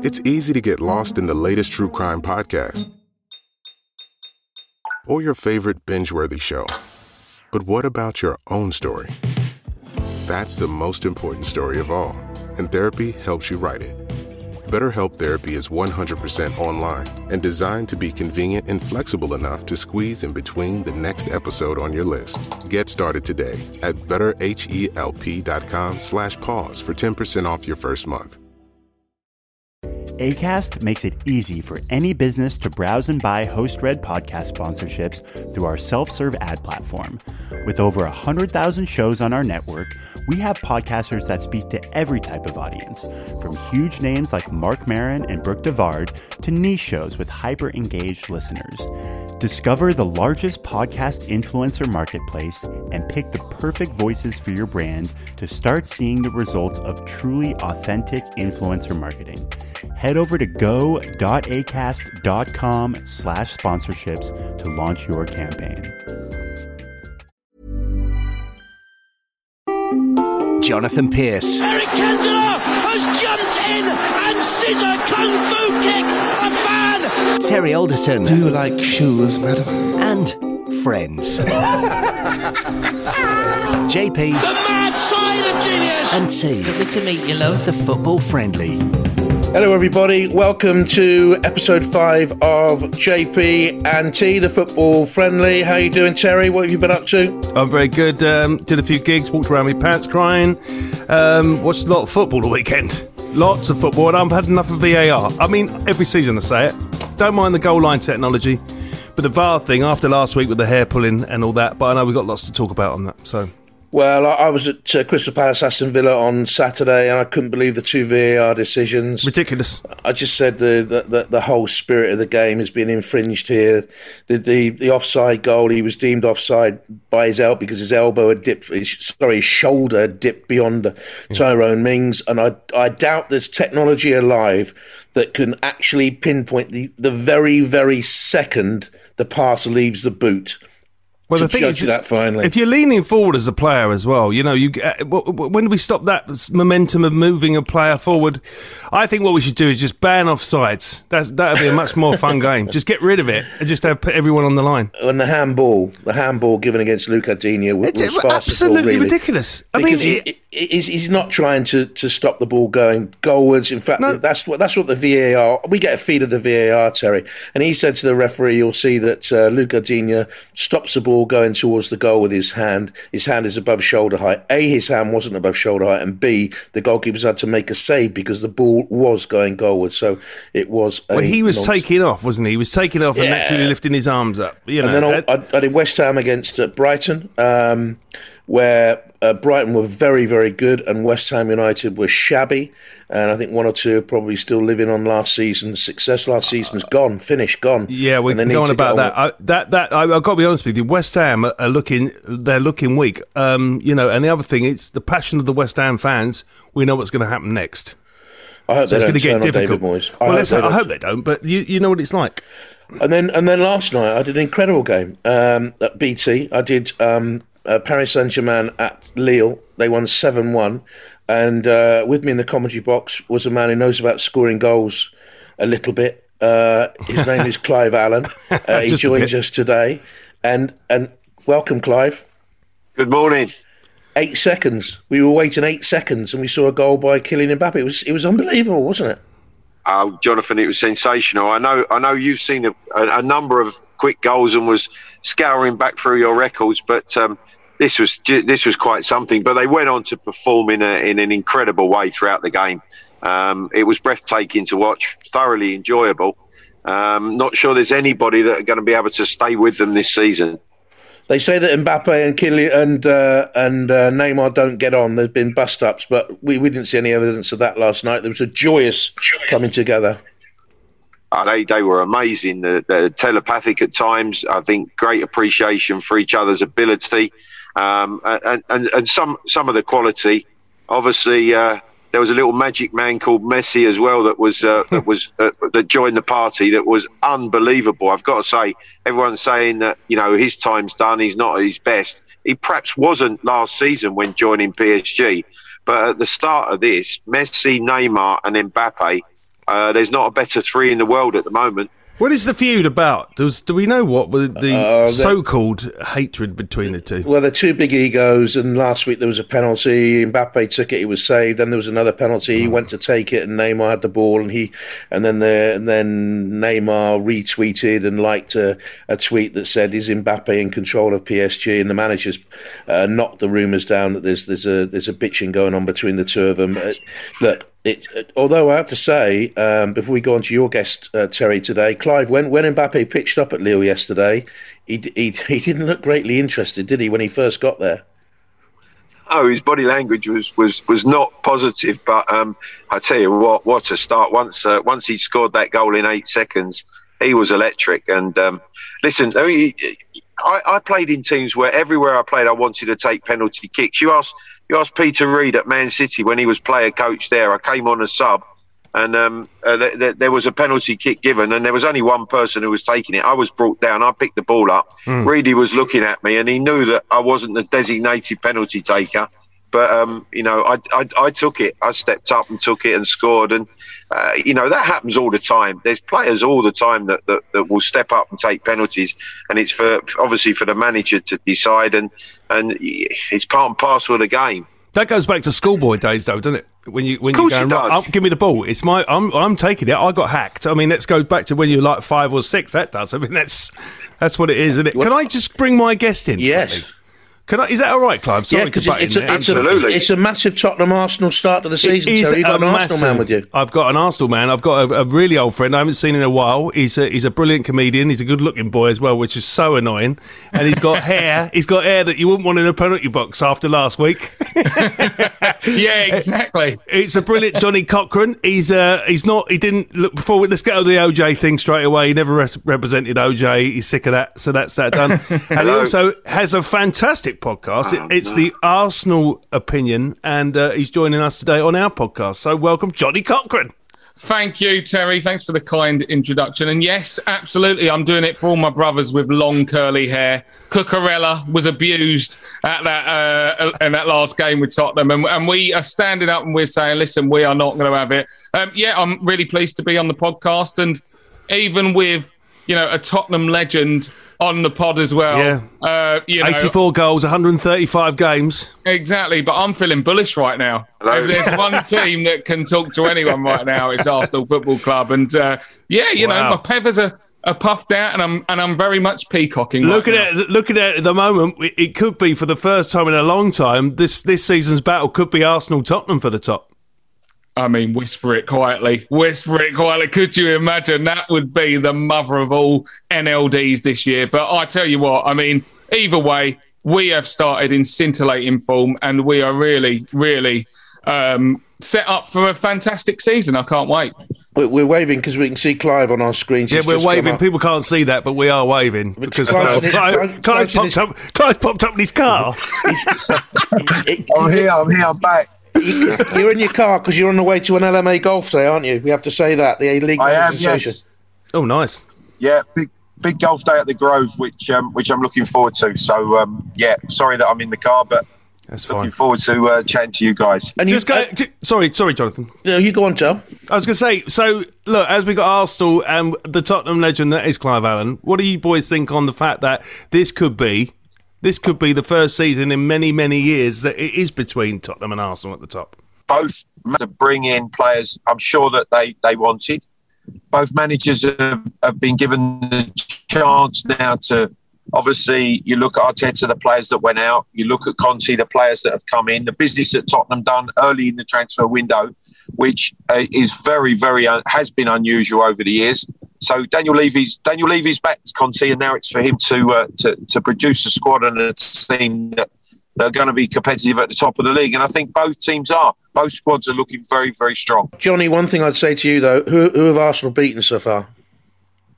It's easy to get lost in the latest true crime podcast or your favorite binge-worthy show. But what about your own story? That's the most important story of all, and therapy helps you write it. BetterHelp Therapy is 100% online and designed to be convenient and flexible enough to squeeze in between the next episode on your list. Get started today at betterhelp.com/pause for 10% off your first month. Acast makes it easy for any business to browse and buy host-read podcast sponsorships through our self-serve ad platform. With over 100,000 shows on our network, we have podcasters that speak to every type of audience, from huge names like Marc Maron and Brooke DeVard to niche shows with hyper-engaged listeners. Discover the largest podcast influencer marketplace and pick the perfect voices for your brand to start seeing the results of truly authentic influencer marketing. Head over to go.acast.com/sponsorships to launch your campaign. Jonathan Pearce. Eric Cantona has jumped in and scissor kung fu kick a fan. Terry Alderton. Do you like shoes, madam? And friends. JP. The mad silent genius. And T. Good to meet you, love. The football friendly. Hello, everybody. Welcome to episode 5 of JP and T, the football friendly. How you doing, Terry? What have you been up to? I'm very good. Did a few gigs, walked around with pants crying. Watched a lot of football the weekend. Lots of football, and I've had enough of VAR. I mean, every season I say it. Don't mind the goal line technology, but the VAR thing after last week with the hair pulling and all that. But I know we've got lots to talk about on that, so... Well, I was at Crystal Palace, Aston Villa on Saturday, and I couldn't believe the 2 VAR decisions. Ridiculous. I just said the whole spirit of the game has been infringed here. The offside goal, he was deemed offside by his elbow because his elbow had dipped. His shoulder dipped beyond Tyrone Mings, and I doubt there's technology alive that can actually pinpoint the very, very second the pass leaves the boot. Well, the thing is, that finally, if you're leaning forward as a player as well, you know, when do we stop that momentum of moving a player forward? I think what we should do is just ban offsides. That'd be a much more fun game. Just get rid of it and just have put everyone on the line. And the handball given against Lukaku was absolutely ridiculous. I mean, he's not trying to stop the ball going goalwards. In fact, no. That's what the VAR. We get a feed of the VAR, Terry, and he said to the referee, "You'll see that Lukaku stops the ball." Going towards the goal with his hand. His hand is above shoulder height. A, his hand wasn't above shoulder height, and B, the goalkeepers had to make a save because the ball was going goalward. So it was. Well, he was taking off, wasn't he? He was taking off and naturally lifting his arms up. You know. And then I did West Ham against Brighton. where Brighton were very, very good and West Ham United were shabby. And I think one or two are probably still living on last season's success. Last season's gone, finished, gone. Yeah, we're going about that. I've got to be honest with you, West Ham are looking weak. You know, and the other thing, it's the passion of the West Ham fans. We know what's going to happen next. I hope so they don't turn on David Moyes. I hope they don't, but you know what it's like. And then last night I did an incredible game at BT. I did Paris Saint-Germain at Lille. They won 7-1. And with me in the commentary box was a man who knows about scoring goals a little bit. His name is Clive Allen. He joins us today. And welcome, Clive. Good morning. 8 seconds. We were waiting 8 seconds and we saw a goal by Kylian Mbappé. It was unbelievable, wasn't it? Oh, Jonathan, it was sensational. I know you've seen a number of quick goals and was scouring back through your records, but this was quite something. But they went on to perform in an incredible way throughout the game. It was breathtaking to watch, thoroughly enjoyable. Not sure there's anybody that are going to be able to stay with them this season. They say that Mbappé and Kylian and Neymar don't get on. There's been bust-ups, but we didn't see any evidence of that last night. There was a joyous coming together. Oh, they were amazing. They're telepathic at times. I think great appreciation for each other's ability and some of the quality. Obviously, there was a little magic man called Messi as well that joined the party. That was unbelievable. I've got to say, everyone's saying that his time's done. He's not at his best. He perhaps wasn't last season when joining PSG, but at the start of this, Messi, Neymar, and Mbappé. There's not a better three in the world at the moment. What is the feud about? Do we know what the so-called hatred between the two? Well, they're two big egos, and last week there was a penalty. Mbappé took it; he was saved. Then there was another penalty. He went to take it, and Neymar had the ball, and then Neymar retweeted and liked a tweet that said, "Is Mbappé in control of PSG?" And the managers knocked the rumours down that there's a bitching going on between the two of them. Look. Although I have to say, before we go on to your guest, Terry, today, Clive, when Mbappé pitched up at Lille yesterday, he didn't look greatly interested, did he, when he first got there? Oh, his body language was not positive, but I tell you what a start. Once he scored that goal in 8 seconds, he was electric. And listen, I played in teams where everywhere I played, I wanted to take penalty kicks. You asked Peter Reid at Man City when he was player coach there. I came on as sub, and there was a penalty kick given, and there was only one person who was taking it. I was brought down. I picked the ball up. Reedy was looking at me, and he knew that I wasn't the designated penalty taker. But I took it. I stepped up and took it and scored. And that happens all the time. There's players all the time that will step up and take penalties, and it's obviously for the manager to decide. And it's part and parcel of the game. That goes back to schoolboy days, though, doesn't it? When you go, give me the ball. It's my. I'm taking it. I got hacked. I mean, let's go back to when you're like 5 or 6. That does. I mean, that's what it is, isn't it? Can I just bring my guest in? Yes. Maybe? Is that all right, Clive? Sorry to butt in there. Absolutely. It's a massive Tottenham-Arsenal start to the season, so you've got an Arsenal man with you. I've got an Arsenal man. I've got a really old friend I haven't seen in a while. He's a brilliant comedian. He's a good-looking boy as well, which is so annoying. And he's got hair. He's got hair that you wouldn't want in a penalty box after last week. Yeah, exactly. It's a brilliant Johnny Cochrane. He's not. He didn't look before. Let's get out of the OJ thing straight away. He never represented OJ. He's sick of that. So that's that done. And he also has a fantastic podcast. It's the Arsenal opinion, and he's joining us today on our podcast. So welcome, Johnny Cochrane. Thank you, Terry. Thanks for the kind introduction. And yes, absolutely, I'm doing it for all my brothers with long curly hair. Cucurella was abused at that in that last game with Tottenham, and we are standing up and we're saying, listen, we are not going to have it. I'm really pleased to be on the podcast, and even with a Tottenham legend on the pod as well. Yeah. 84 goals, 135 games. Exactly, but I'm feeling bullish right now. Hello. If there's one team that can talk to anyone right now, it's Arsenal Football Club. And my pevers are puffed out, and I'm very much peacocking. Looking at it at the moment, it could be for the first time in a long time. This season's battle could be Arsenal Tottenham for the top. I mean, whisper it quietly. Could you imagine? That would be the mother of all NLDs this year. But I tell you what, I mean, either way, we have started in scintillating form, and we are really, really set up for a fantastic season. I can't wait. We're waving because we can see Clive on our screens. Yeah, we're waving. People can't see that, but we are waving. Because Clive popped up in his car. I'm here, I'm back. You're in your car because you're on the way to an LMA golf day, aren't you? We have to say that, the A-League Association. Yes. Oh, nice. Yeah, big golf day at the Grove, which I'm looking forward to. So, sorry that I'm in the car, but that's looking fine. Forward to chatting to you guys. And sorry, Jonathan. No, you go on, Joe. I was going to say, so, look, as we got Arsenal and the Tottenham legend that is Clive Allen, what do you boys think on the fact that this could be the first season in many, many years that it is between Tottenham and Arsenal at the top? Both to bring in players I'm sure that they wanted. Both managers have been given the chance now to, obviously, you look at Arteta, the players that went out, you look at Conte, the players that have come in, the business that Tottenham done early in the transfer window, which is very, very, has been unusual over the years. So Daniel Levy's back to Conte, and now it's for him to produce a squad and a team that they're going to be competitive at the top of the league. And I think both teams are. Both squads are looking very, very strong. Johnny, one thing I'd say to you, though, who have Arsenal beaten so far?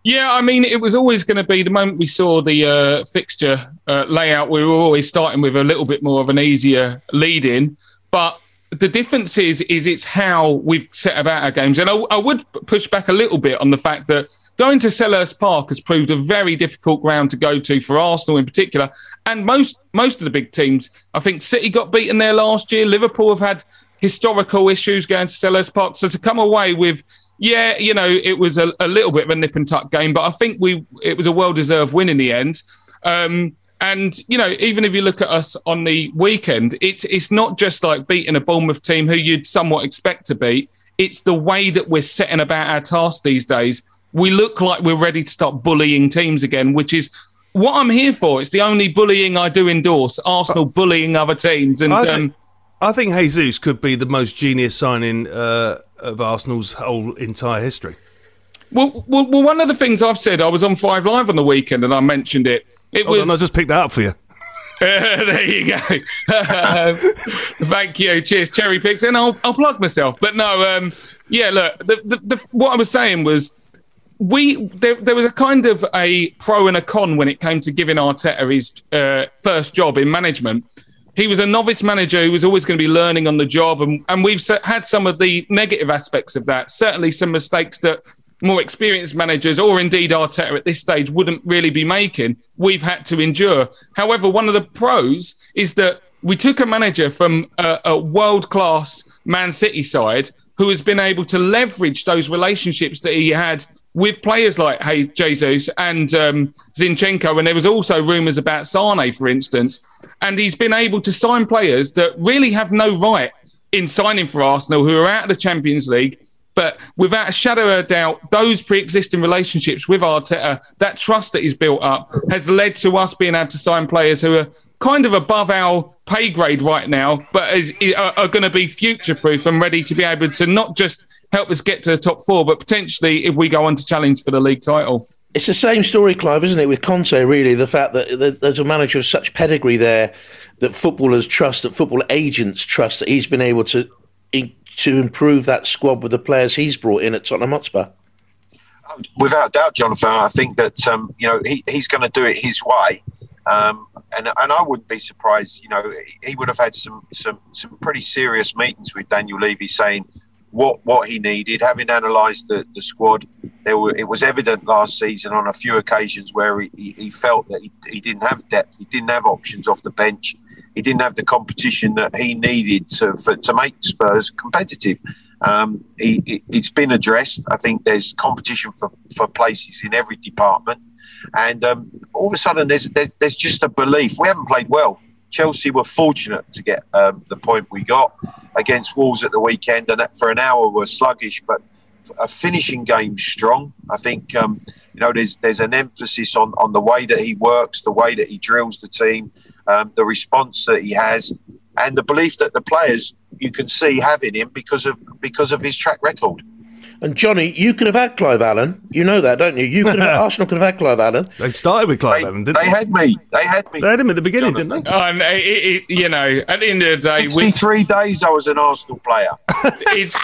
Yeah, I mean, it was always going to be, the moment we saw the fixture layout, we were always starting with a little bit more of an easier lead-in. But the difference is it's how we've set about our games. And I would push back a little bit on the fact that going to Selhurst Park has proved a very difficult ground to go to for Arsenal in particular. And most of the big teams, I think City got beaten there last year. Liverpool have had historical issues going to Selhurst Park. So to come away with, it was a little bit of a nip and tuck game, but I think it was a well-deserved win in the end. And, even if you look at us on the weekend, it's not just like beating a Bournemouth team who you'd somewhat expect to beat. It's the way that we're setting about our tasks these days. We look like we're ready to start bullying teams again, which is what I'm here for. It's the only bullying I do endorse, Arsenal bullying other teams. And I think Jesus could be the most genius signing of Arsenal's whole entire history. Well, one of the things I've said, I was on 5 Live on the weekend and I mentioned it. I just picked that up for you. There you go. Thank you. Cheers, cherry picks. And I'll plug myself. But no, look, what I was saying was there was a kind of a pro and a con when it came to giving Arteta his first job in management. He was a novice manager who was always going to be learning on the job. And we've had some of the negative aspects of that. Certainly some mistakes that more experienced managers, or indeed Arteta at this stage, wouldn't really be making, we've had to endure. However, one of the pros is that we took a manager from a world-class Man City side who has been able to leverage those relationships that he had with players like Jesus and Zinchenko, and there was also rumours about Sane, for instance, and he's been able to sign players that really have no right in signing for Arsenal, who are out of the Champions League. But without a shadow of a doubt, those pre-existing relationships with Arteta, that trust that he's built up, has led to us being able to sign players who are kind of above our pay grade right now, but are going to be future-proof and ready to be able to not just help us get to the top four, but potentially, if we go on to challenge for the league title. It's the same story, Clive, isn't it, with Conte, really, the fact that there's a manager of such pedigree there that footballers trust, that football agents trust, that he's been able to improve that squad with the players he's brought in at Tottenham Hotspur. Without doubt, Jonathan, I think that he's going to do it his way, and I wouldn't be surprised. He would have had some pretty serious meetings with Daniel Levy, saying what he needed. Having analysed the squad, it was evident last season on a few occasions where he felt that he didn't have depth, he didn't have options off the bench. He didn't have the competition that he needed to make Spurs competitive. It's been addressed. I think there's competition for places in every department. And all of a sudden, there's just a belief. We haven't played well. Chelsea were fortunate to get the point we got against Wolves at the weekend. And for an hour, we're sluggish, but a finishing game strong. I think, there's an emphasis on the way that he works, the way that he drills the team, the response that he has, and the belief that the players you can see have in him because of his track record. And Johnny, you could have had Clive Allen. You know that, don't you? You could have Arsenal could have had Clive Allen. They started with Clive Allen, didn't they? They had me. They had him at the beginning, Jonathan, didn't they? At the end of the day... 63 days I was an Arsenal player. It's,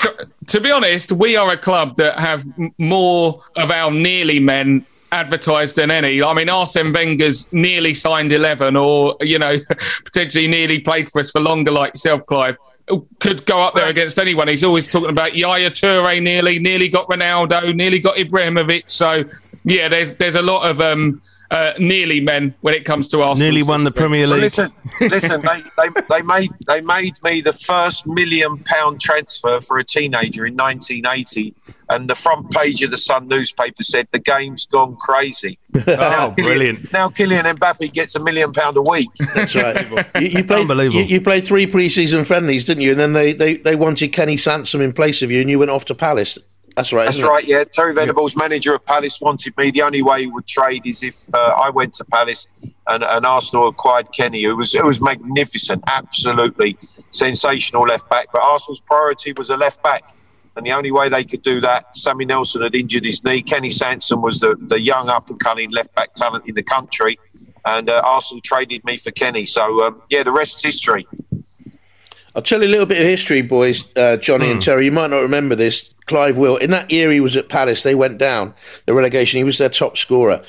to be honest, we are a club that have more of our nearly men advertised than any. I mean, Arsene Wenger's nearly signed 11 or, you know, potentially nearly played for us for longer like yourself, Clive. Could go up there against anyone. He's always talking about Yaya Toure nearly got Ronaldo, nearly got Ibrahimovic. So, yeah, there's a lot of nearly men when it comes to Arsenal. Nearly won the Premier League. Well, listen, they made me the first £1 million transfer for a teenager in 1980, and the front page of the Sun newspaper said the game's gone crazy. Brilliant! Now Kylian Mbappé gets £1 million a week. That's right. You played 3 pre-season friendlies, didn't you? And then they wanted Kenny Sansom in place of you, and you went off to Palace. That's right. That's right. Yeah, Terry Venables, manager of Palace, wanted me. The only way he would trade is if I went to Palace and Arsenal acquired Kenny, who was magnificent, absolutely sensational left back. But Arsenal's priority was a left back, and the only way they could do that, Sammy Nelson had injured his knee. Kenny Sansom was the young up and coming left back talent in the country, and Arsenal traded me for Kenny. So the rest is history. I'll tell you a little bit of history, boys, Johnny and Terry. You might not remember this. Clive will. In that year he was at Palace, they went down, the relegation. He was their top scorer.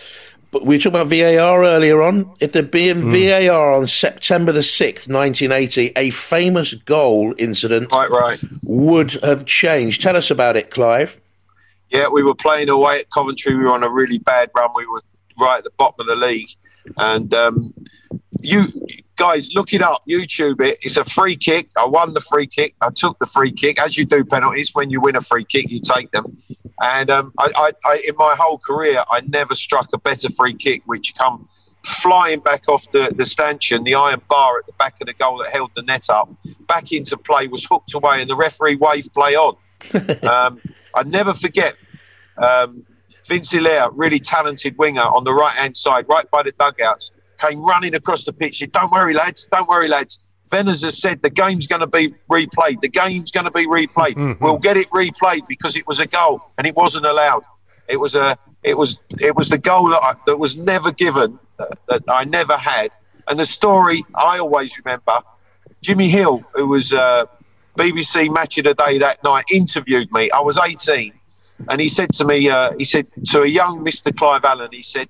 But we were talking about VAR earlier on. If there'd been VAR on September the 6th, 1980, a famous goal incident would have changed. Tell us about it, Clive. Yeah, we were playing away at Coventry. We were on a really bad run. We were right at the bottom of the league. And you guys, look it up, YouTube it. It's a free kick. I won the free kick. I took the free kick. As you do penalties, when you win a free kick, you take them. And I in my whole career, I never struck a better free kick, which come flying back off the stanchion, the iron bar at the back of the goal that held the net up, back into play, was hooked away, and the referee waved play on. I never forget... Vince Hilaire, really talented winger on the right-hand side, right by the dugouts, came running across the pitch. Said, Don't worry, lads. Venner's has said the game's going to be replayed. Mm-hmm. We'll get it replayed because it was a goal and it wasn't allowed. It was the goal that was never given, that I never had. And the story I always remember, Jimmy Hill, who was BBC Match of the Day that night, interviewed me. I was 18. And he said to me, to a young Mr. Clive Allen, he said,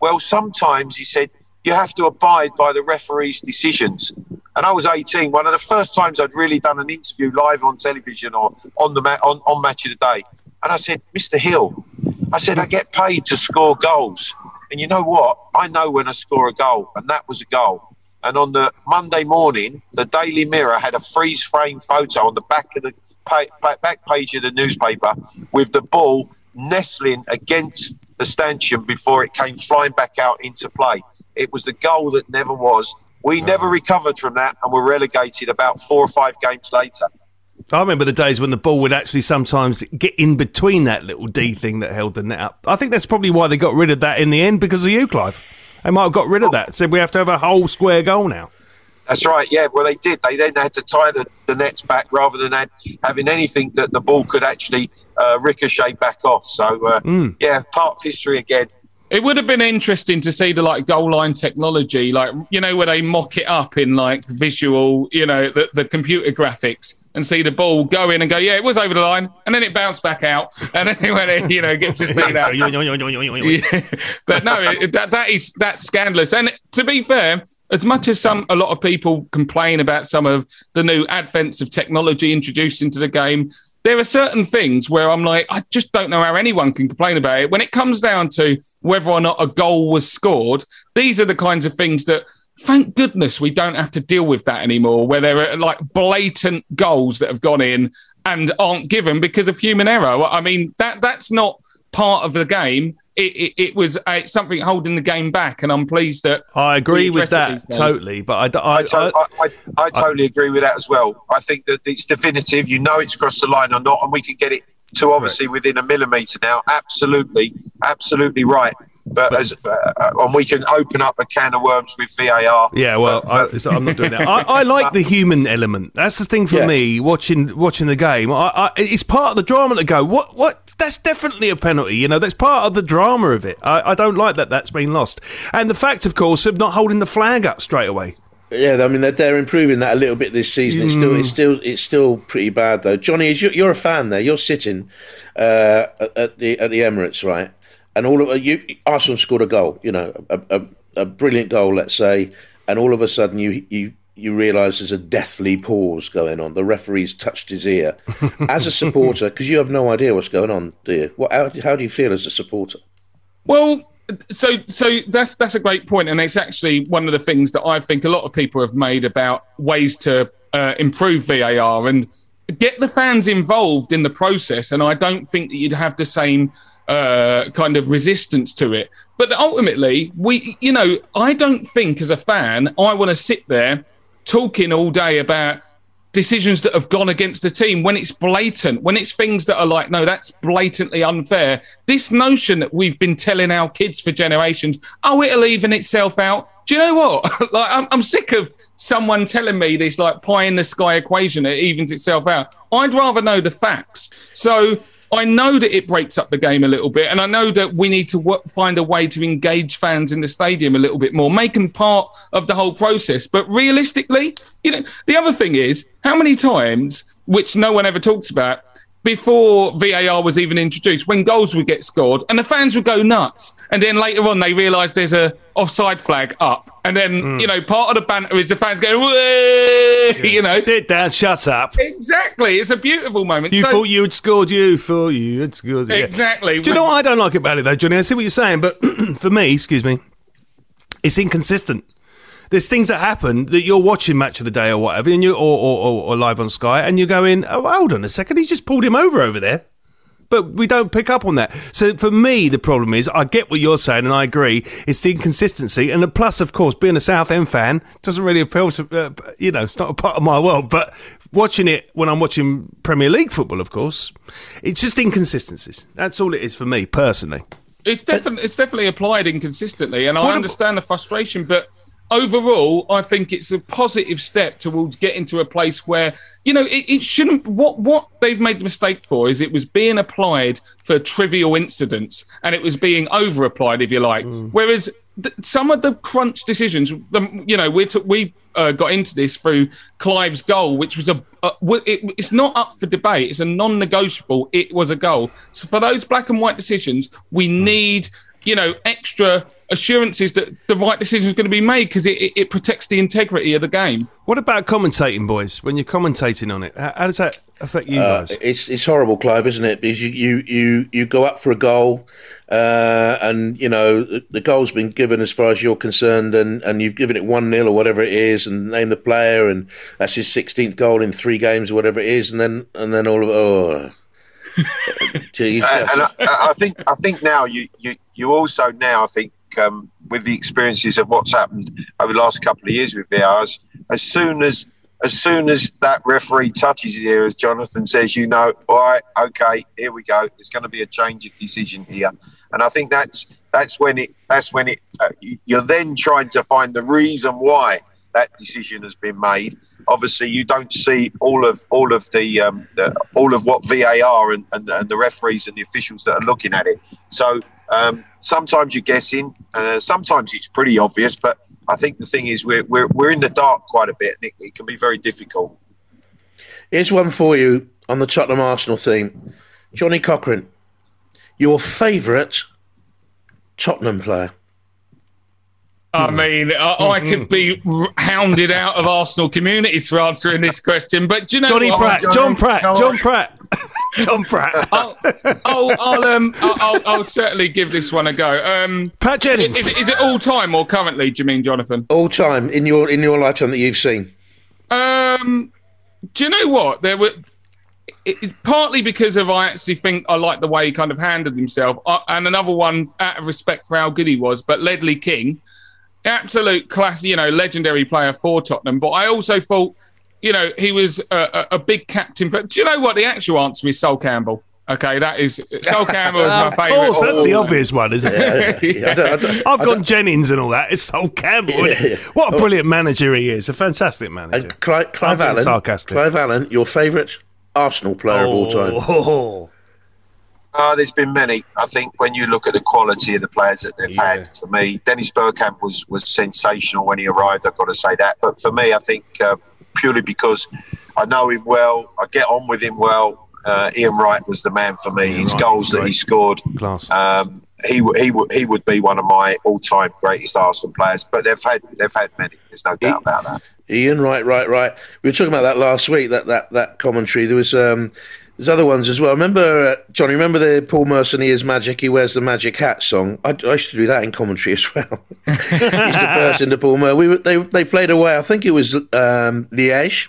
well, sometimes, he said, you have to abide by the referee's decisions. And I was 18, one of the first times I'd really done an interview live on television or on Match of the Day. And I said, Mr. Hill, I get paid to score goals. And you know what? I know when I score a goal, and that was a goal. And on the Monday morning, the Daily Mirror had a freeze-frame photo on the back of the back page of the newspaper with the ball nestling against the stanchion before it came flying back out into play. It was the goal that never was. We never recovered from that and were relegated about 4 or 5 games later. I remember the days when the ball would actually sometimes get in between that little D thing that held the net up. I think that's probably why they got rid of that in the end, because of you, Clive. They might have got rid of that. Said we have to have a whole square goal now. That's right, yeah. Well, they did. They then had to tie the nets back rather than having anything that the ball could actually ricochet back off. So, part of history again. It would have been interesting to see the goal line technology, where they mock it up in visual, the computer graphics, and see the ball go in and go, yeah, it was over the line, and then it bounced back out, and then get to see that. But no, that's scandalous. And to be fair, as much as a lot of people complain about some of the new advents of technology introduced into the game, there are certain things where I'm like, I just don't know how anyone can complain about it. When it comes down to whether or not a goal was scored, these are the kinds of things that, thank goodness, we don't have to deal with that anymore, where there are blatant goals that have gone in and aren't given because of human error. I mean, that's not part of the game. It's something holding the game back, and I'm pleased that I agree with that totally. But I totally agree with that as well. I think that it's definitive. You know, it's crossed the line or not, and we can get it to obviously within a millimetre now. Absolutely right. But as, and we can open up a can of worms with VAR. Yeah, well, I'm not doing that. I like the human element. That's the thing for me. Watching the game, it's part of the drama to go. What? That's definitely a penalty. You know, that's part of the drama of it. I don't like that. That's been lost. And the fact, of course, of not holding the flag up straight away. Yeah, I mean they're improving that a little bit this season. It's still pretty bad though. Johnny, you're a fan there. You're sitting at the Emirates, right? And all of you, Arsenal scored a goal, you know, a brilliant goal, let's say, and all of a sudden you realise there's a deathly pause going on. The referee's touched his ear. As a supporter, because you have no idea what's going on, do you? How do you feel as a supporter? Well, so that's a great point, and it's actually one of the things that I think a lot of people have made about ways to improve VAR and get the fans involved in the process. And I don't think that you'd have the same kind of resistance to it. But ultimately, I don't think as a fan, I want to sit there talking all day about decisions that have gone against the team when it's blatant, when it's things that are like, no, that's blatantly unfair. This notion that we've been telling our kids for generations, it'll even itself out. Do you know what? Like, I'm sick of someone telling me this like pie in the sky equation, it evens itself out. I'd rather know the facts. So I know that it breaks up the game a little bit, and I know that we need to find a way to engage fans in the stadium a little bit more, make them part of the whole process. But realistically, you know, the other thing is how many times, which no one ever talks about, before VAR was even introduced, when goals would get scored and the fans would go nuts, and then later on they realise there's a offside flag up, and then part of the banter is the fans going, you know, sit down, shut up. Exactly, it's a beautiful moment. You thought you had scored, exactly. Do you know what I don't like about it though, Johnny? I see what you're saying, but for me, it's inconsistent. There's things that happen that you're watching Match of the Day or whatever, and or live on Sky, and you're going, oh, hold on a second, he's just pulled him over there. But we don't pick up on that. So for me, the problem is, I get what you're saying, and I agree, it's the inconsistency. And the plus, of course, being a Southend fan doesn't really appeal to, it's not a part of my world. But watching it when I'm watching Premier League football, of course, it's just inconsistencies. That's all it is for me, personally. It's definitely applied inconsistently, and I understand the frustration, but overall, I think it's a positive step towards getting to a place where, you know, it shouldn't. What they've made the mistake for is it was being applied for trivial incidents, and it was being over-applied, if you like. Whereas some of the crunch decisions, we got into this through Clive's goal, which was it's not up for debate. It's a non-negotiable. It was a goal. So for those black and white decisions, we need, extra assurances that the right decision is going to be made, because it protects the integrity of the game. What about commentating, boys? When you're commentating on it, how does that affect you guys? It's horrible, Clive, isn't it? Because you go up for a goal, and the goal's been given as far as you're concerned, and you've given it 1-0 or whatever it is, and name the player, and that's his 16th goal in 3 games or whatever it is, and then all of I think now you also now with the experiences of what's happened over the last couple of years with VARs, as soon as that referee touches it here, as Jonathan says, all right, okay, here we go. There's going to be a change of decision here, and I think that's when you're then trying to find the reason why that decision has been made. Obviously, you don't see all of what VAR and the referees and the officials that are looking at it. So sometimes you're guessing, sometimes it's pretty obvious. But I think the thing is, we're in the dark quite a bit, and it can be very difficult. Here's one for you on the Tottenham Arsenal theme, Johnny Cochrane, your favourite Tottenham player. I mean, I could be hounded out of Arsenal communities for answering this question, but do you know John Pratt. I'll certainly give this one a go. Pat Jennings. Is it all time or currently? Do you mean, Jonathan? All time in your lifetime that you've seen. Do you know what there were? Partly because of I actually think I like the way he kind of handled himself, and another one out of respect for how good he was. But Ledley King, absolute class, legendary player for Tottenham. But I also thought, he was a big captain. But do you know what the actual answer is? Sol Campbell. Okay, that is... Sol Campbell is my favourite. Of course, that's the obvious one, isn't it? I've got Jennings and all that. It's Sol Campbell. Yeah. What a brilliant manager he is. A fantastic manager. And Clive Allen. Sarcastic. Clive Allen, your favourite Arsenal player of all time. There's been many. I think when you look at the quality of the players that they've had, for me, Dennis Bergkamp was sensational when he arrived, I've got to say that. But for me, I think purely because I know him well, I get on with him well, Ian Wright was the man for me. His goals that he scored, he would be one of my all-time greatest Arsenal players. But they've had many. There's no doubt about that. Ian Wright, right. We were talking about that last week. That commentary. There was there's other ones as well. Remember, Johnny? Remember the Paul Merson magic. He wears the magic hat song. I used to do that in commentary as well. I used to burst into Paul Merson. They played away. I think it was Liège.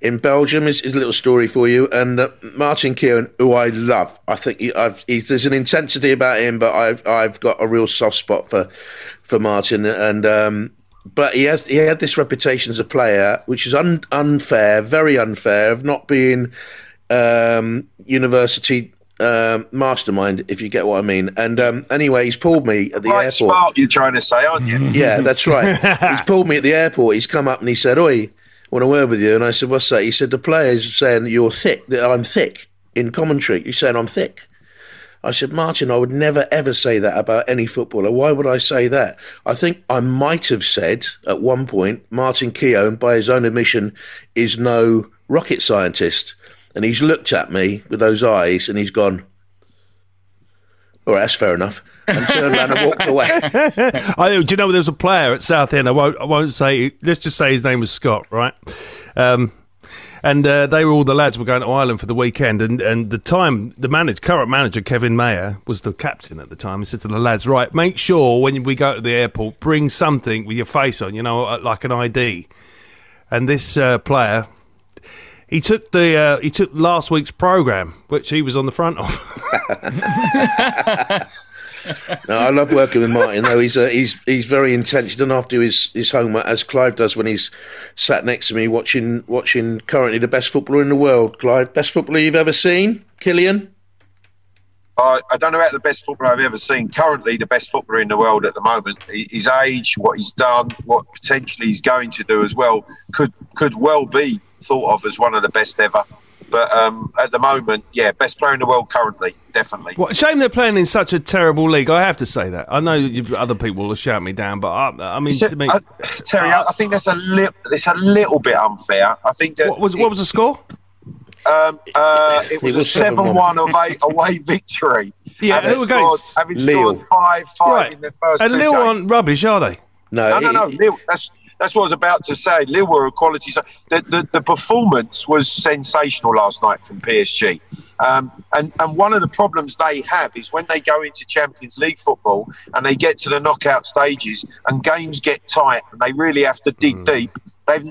In Belgium is a little story for you, and Martin Kieran, who I love. I think there's an intensity about him, but I've got a real soft spot for Martin, and but he had this reputation as a player, which is unfair, very unfair, of not being university mastermind, if you get what I mean. And anyway, he's pulled me at the airport. Smart, you're trying to say, aren't you? Yeah, that's right. He's pulled me at the airport. He's come up and he said, "Oi, I want a word with you." And I said, "What's that?" He said, "The players are saying that I'm thick in commentary. You're saying I'm thick." I said, "Martin, I would never, ever say that about any footballer. Why would I say that?" I think I might have said at one point, Martin Keown, by his own admission, is no rocket scientist. And he's looked at me with those eyes and he's gone, "All right, that's fair enough," and turned around and walked away. Do you know, there was a player at Southend, I won't say, let's just say his name was Scott, right? And they were all the lads were going to Ireland for the weekend, and the time, current manager, Kevin Mayer, was the captain at the time. He said to the lads, "Right, make sure when we go to the airport, bring something with your face on, you know, like an ID." And this player... He took last week's programme, which he was on the front of. No, I love working with Martin, though. He's very intense. He doesn't have to do his homework as Clive does when he's sat next to me watching currently the best footballer in the world. Clive, best footballer you've ever seen, Killian? I don't know about the best footballer I've ever seen. Currently, the best footballer in the world at the moment. His age, what he's done, what potentially he's going to do as well, could well be thought of as one of the best ever. But at the moment, yeah, best player in the world currently, definitely. Well, shame they're playing in such a terrible league. I have to say that. I know other people will shout me down, but I mean, to me, Terry, I think that's a little bit unfair. I think that what was the score? It was a 7-1 away victory. Yeah, and having scored 5-5 right in the first. And Lille aren't rubbish, are they? No. Lille, that's what I was about to say. Lille were a quality. The performance was sensational last night from PSG. And one of the problems they have is when they go into Champions League football and they get to the knockout stages and games get tight and they really have to dig deep.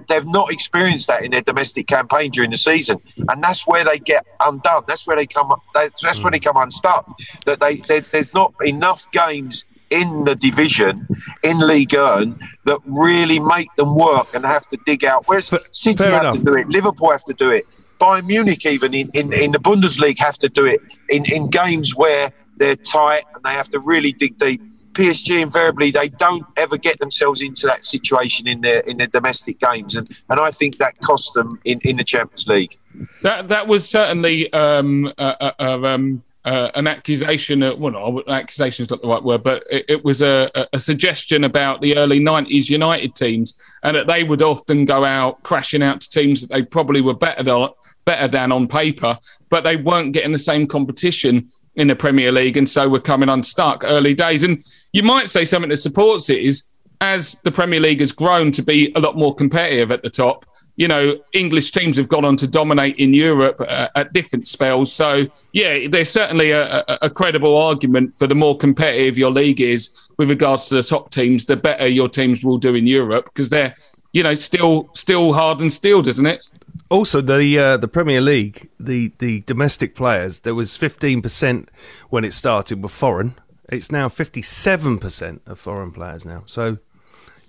They've not experienced that in their domestic campaign during the season, and that's where they get undone. That's where they come unstuck. That there's not enough games in the division, in Ligue 1, that really make them work and have to dig out. Whereas City have to do it, Liverpool have to do it, Bayern Munich even in the Bundesliga have to do it in games where they're tight and they have to really dig deep. PSG invariably, they don't ever get themselves into that situation in their domestic games, and I think that cost them in the Champions League. That was certainly an accusation. Accusation is not the right word, but it was a suggestion about the early 90s United teams, and that they would often go out crashing out to teams that they probably were better than on paper, but they weren't getting the same competition in the Premier League, and so we're coming unstuck early days. And you might say something that supports it is, as the Premier League has grown to be a lot more competitive at the top, you know, English teams have gone on to dominate in Europe at different spells. So, yeah, there's certainly a credible argument for the more competitive your league is with regards to the top teams, the better your teams will do in Europe, because they're, you know, still hard and steeled, isn't it? Also, the Premier League, the domestic players, there was 15% when it started were foreign. It's now 57% of foreign players now. So,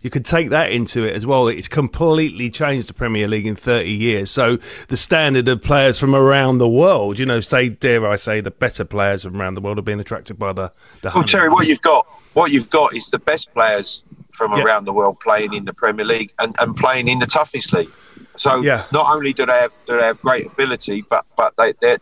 You could take that into it as well. It's completely changed the Premier League in 30 years. So the standard of players from around the world, you know, say, dare I say, the better players from around the world are being attracted by the Well, Terry, what you've got is the best players from around the world playing in the Premier League and playing in the toughest league. So not only do they have great ability, but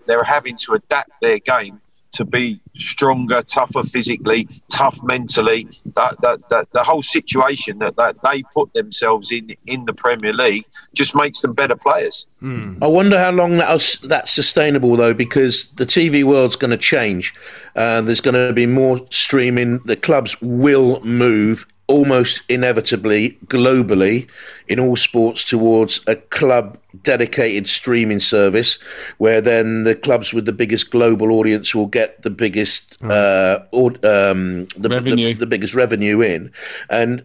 they're having to adapt their game to be stronger, tougher physically, tough mentally. The whole situation that they put themselves in the Premier League just makes them better players. Mm. I wonder how long that's sustainable, though, because the TV world's going to change. There's going to be more streaming. The clubs will move almost inevitably globally in all sports towards a club dedicated streaming service, where then the clubs with the biggest global audience will get the biggest revenue. The biggest revenue in, and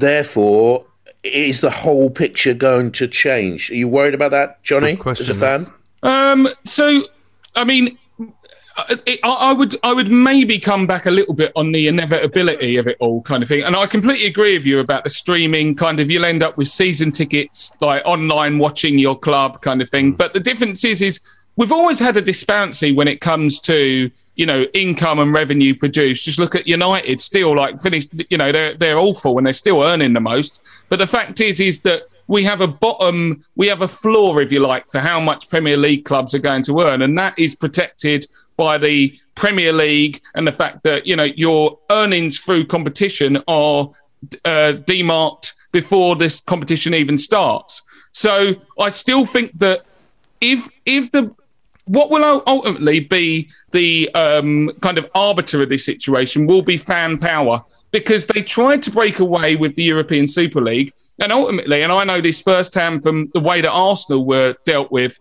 therefore is the whole picture going to change? Are you worried about that, Johnny, question, as a fan? So I mean, I would maybe come back a little bit on the inevitability of it all, kind of thing. And I completely agree with you about the streaming, kind of, you'll end up with season tickets, like online watching your club kind of thing. But the difference is we've always had a disparity when it comes to, you know, income and revenue produced. Just look at United, still like finished, you know, they're awful and they're still earning the most. But the fact is that we have a floor, if you like, for how much Premier League clubs are going to earn. And that is protected by the Premier League and the fact that, you know, your earnings through competition are demarked before this competition even starts. So I still think that what will ultimately be the kind of arbiter of this situation will be fan power, because they tried to break away with the European Super League, and ultimately, and I know this firsthand from the way that Arsenal were dealt with,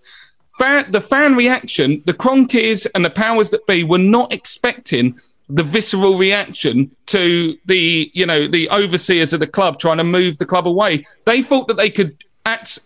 the fan reaction, the Cronkies and the powers that be were not expecting the visceral reaction to the, you know, the overseers of the club trying to move the club away. They thought that they could act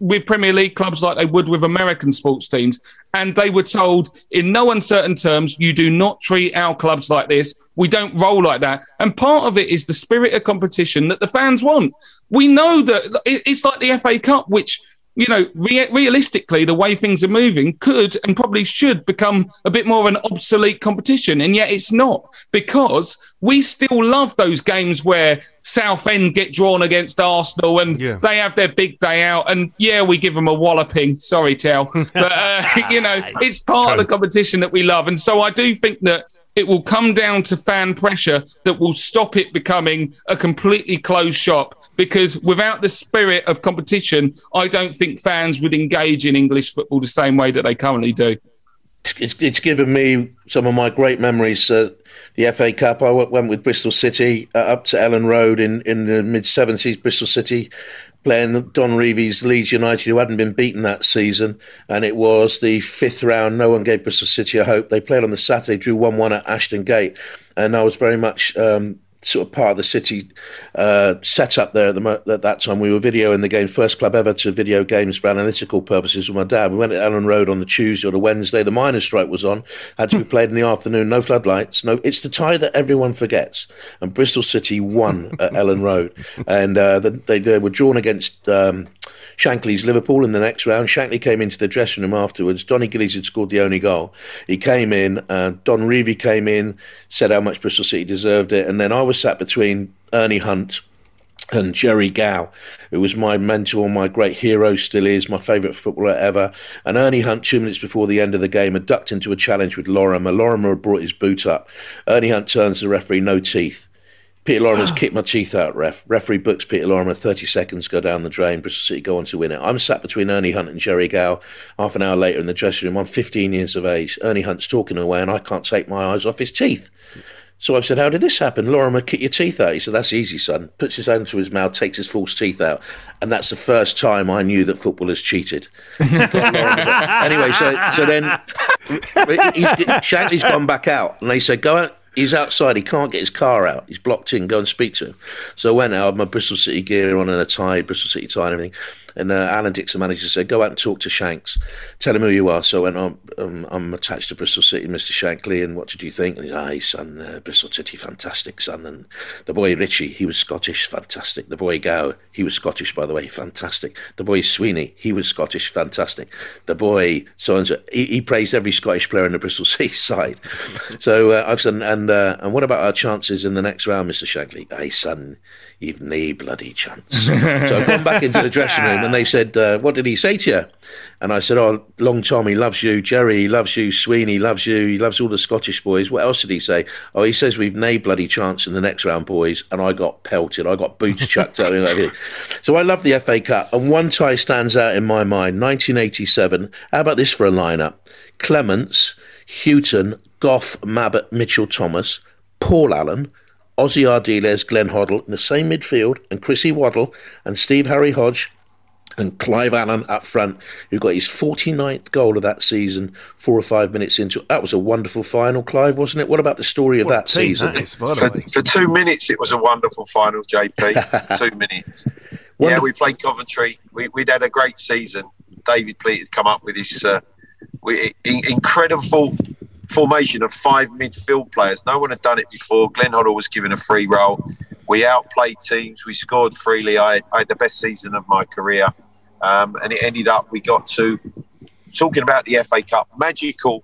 with Premier League clubs like they would with American sports teams, and they were told in no uncertain terms, you do not treat our clubs like this, we don't roll like that. And part of it is the spirit of competition that the fans want. We know that it's like the FA Cup, which, you know, realistically, the way things are moving could and probably should become a bit more of an obsolete competition. And yet it's not, because we still love those games where Southend get drawn against Arsenal and they have their big day out. And, we give them a walloping. Sorry, Tel. But, you know, it's part of the competition that we love. And so I do think that it will come down to fan pressure that will stop it becoming a completely closed shop. Because without the spirit of competition, I don't think fans would engage in English football the same way that they currently do. It's given me some of my great memories. The FA Cup, I went with Bristol City up to Ellen Road in the mid-'70s, Bristol City, playing Don Revie's Leeds United, who hadn't been beaten that season. And it was the fifth round. No one gave Bristol City a hope. They played on the Saturday, drew 1-1 at Ashton Gate. And I was very much... sort of part of the city set up there at that time. We were videoing the game, first club ever to video games for analytical purposes with my dad. We went to Ellen Road on the Tuesday or the Wednesday. The miners' strike was on, had to be played in the afternoon, no floodlights. No, it's the tie that everyone forgets. And Bristol City won at Ellen Road. And they were drawn against... Shankly's Liverpool in the next round. Shankly came into the dressing room afterwards. Donny Gillies had scored the only goal. He came in, Don Revie came in, said how much Bristol City deserved it. And then I was sat between Ernie Hunt and Jerry Gow, who was my mentor, my great hero, still is, my favourite footballer ever. And Ernie Hunt, 2 minutes before the end of the game, had ducked into a challenge with Lorimer. Lorimer had brought his boot up. Ernie Hunt turns to the referee, no teeth. Peter Lorimer's kicked my teeth out, ref. Referee books Peter Lorimer, 30 seconds go down the drain. Bristol City go on to win it. I'm sat between Ernie Hunt and Jerry Gow. Half an hour later in the dressing room, I'm 15 years of age. Ernie Hunt's talking away and I can't take my eyes off his teeth. So I've said, how did this happen? Lorimer, kick your teeth out. He said, that's easy, son. Puts his hand to his mouth, takes his false teeth out. And that's the first time I knew that footballers cheated. Anyway, so then Shankly's gone back out and they said, go out. He's outside. He can't get his car out. He's blocked in. Go and speak to him. So I went out, my Bristol City gear on and a tie, Bristol City tie and everything. And Alan Dixon, manager, said, go out and talk to Shanks. Tell him who you are. So I went, I'm attached to Bristol City, Mr. Shankly, and what did you think? And he's, son, Bristol City, fantastic, son. And the boy Richie, he was Scottish, fantastic. The boy Gow, he was Scottish, by the way, fantastic. The boy Sweeney, he was Scottish, fantastic. The boy, so-and-so, he praised every Scottish player in the Bristol City side. So I've said, and what about our chances in the next round, Mr. Shankly? Son, you've no bloody chance. So I've gone back into the dressing room and they said, what did he say to you? And I said, Long Tom, he loves you. Jerry, he loves you. Sweeney loves you. He loves all the Scottish boys. What else did he say? Oh, he says, we've no bloody chance in the next round, boys. And I got pelted. I got boots chucked out. So I love the FA Cup. And one tie stands out in my mind, 1987. How about this for a lineup? Clements, Houghton, Gough, Mabbott, Mitchell-Thomas, Paul Allen, Ozzy Ardiles, Glenn Hoddle in the same midfield, and Chrissy Waddle and Steve Harry Hodge and Clive Allen up front, who got his 49th goal of that season 4 or 5 minutes into it. That was a wonderful final, Clive, wasn't it? What about the story of that season? That is, for 2 minutes, it was a wonderful final, JP. 2 minutes. Yeah, we played Coventry. We'd had a great season. David Pleat had come up with his incredible formation of five midfield players. No one had done it before. Glenn Hoddle was given a free roll. We outplayed teams. We scored freely. I had the best season of my career. And it ended up, we got to talking about the FA Cup. Magical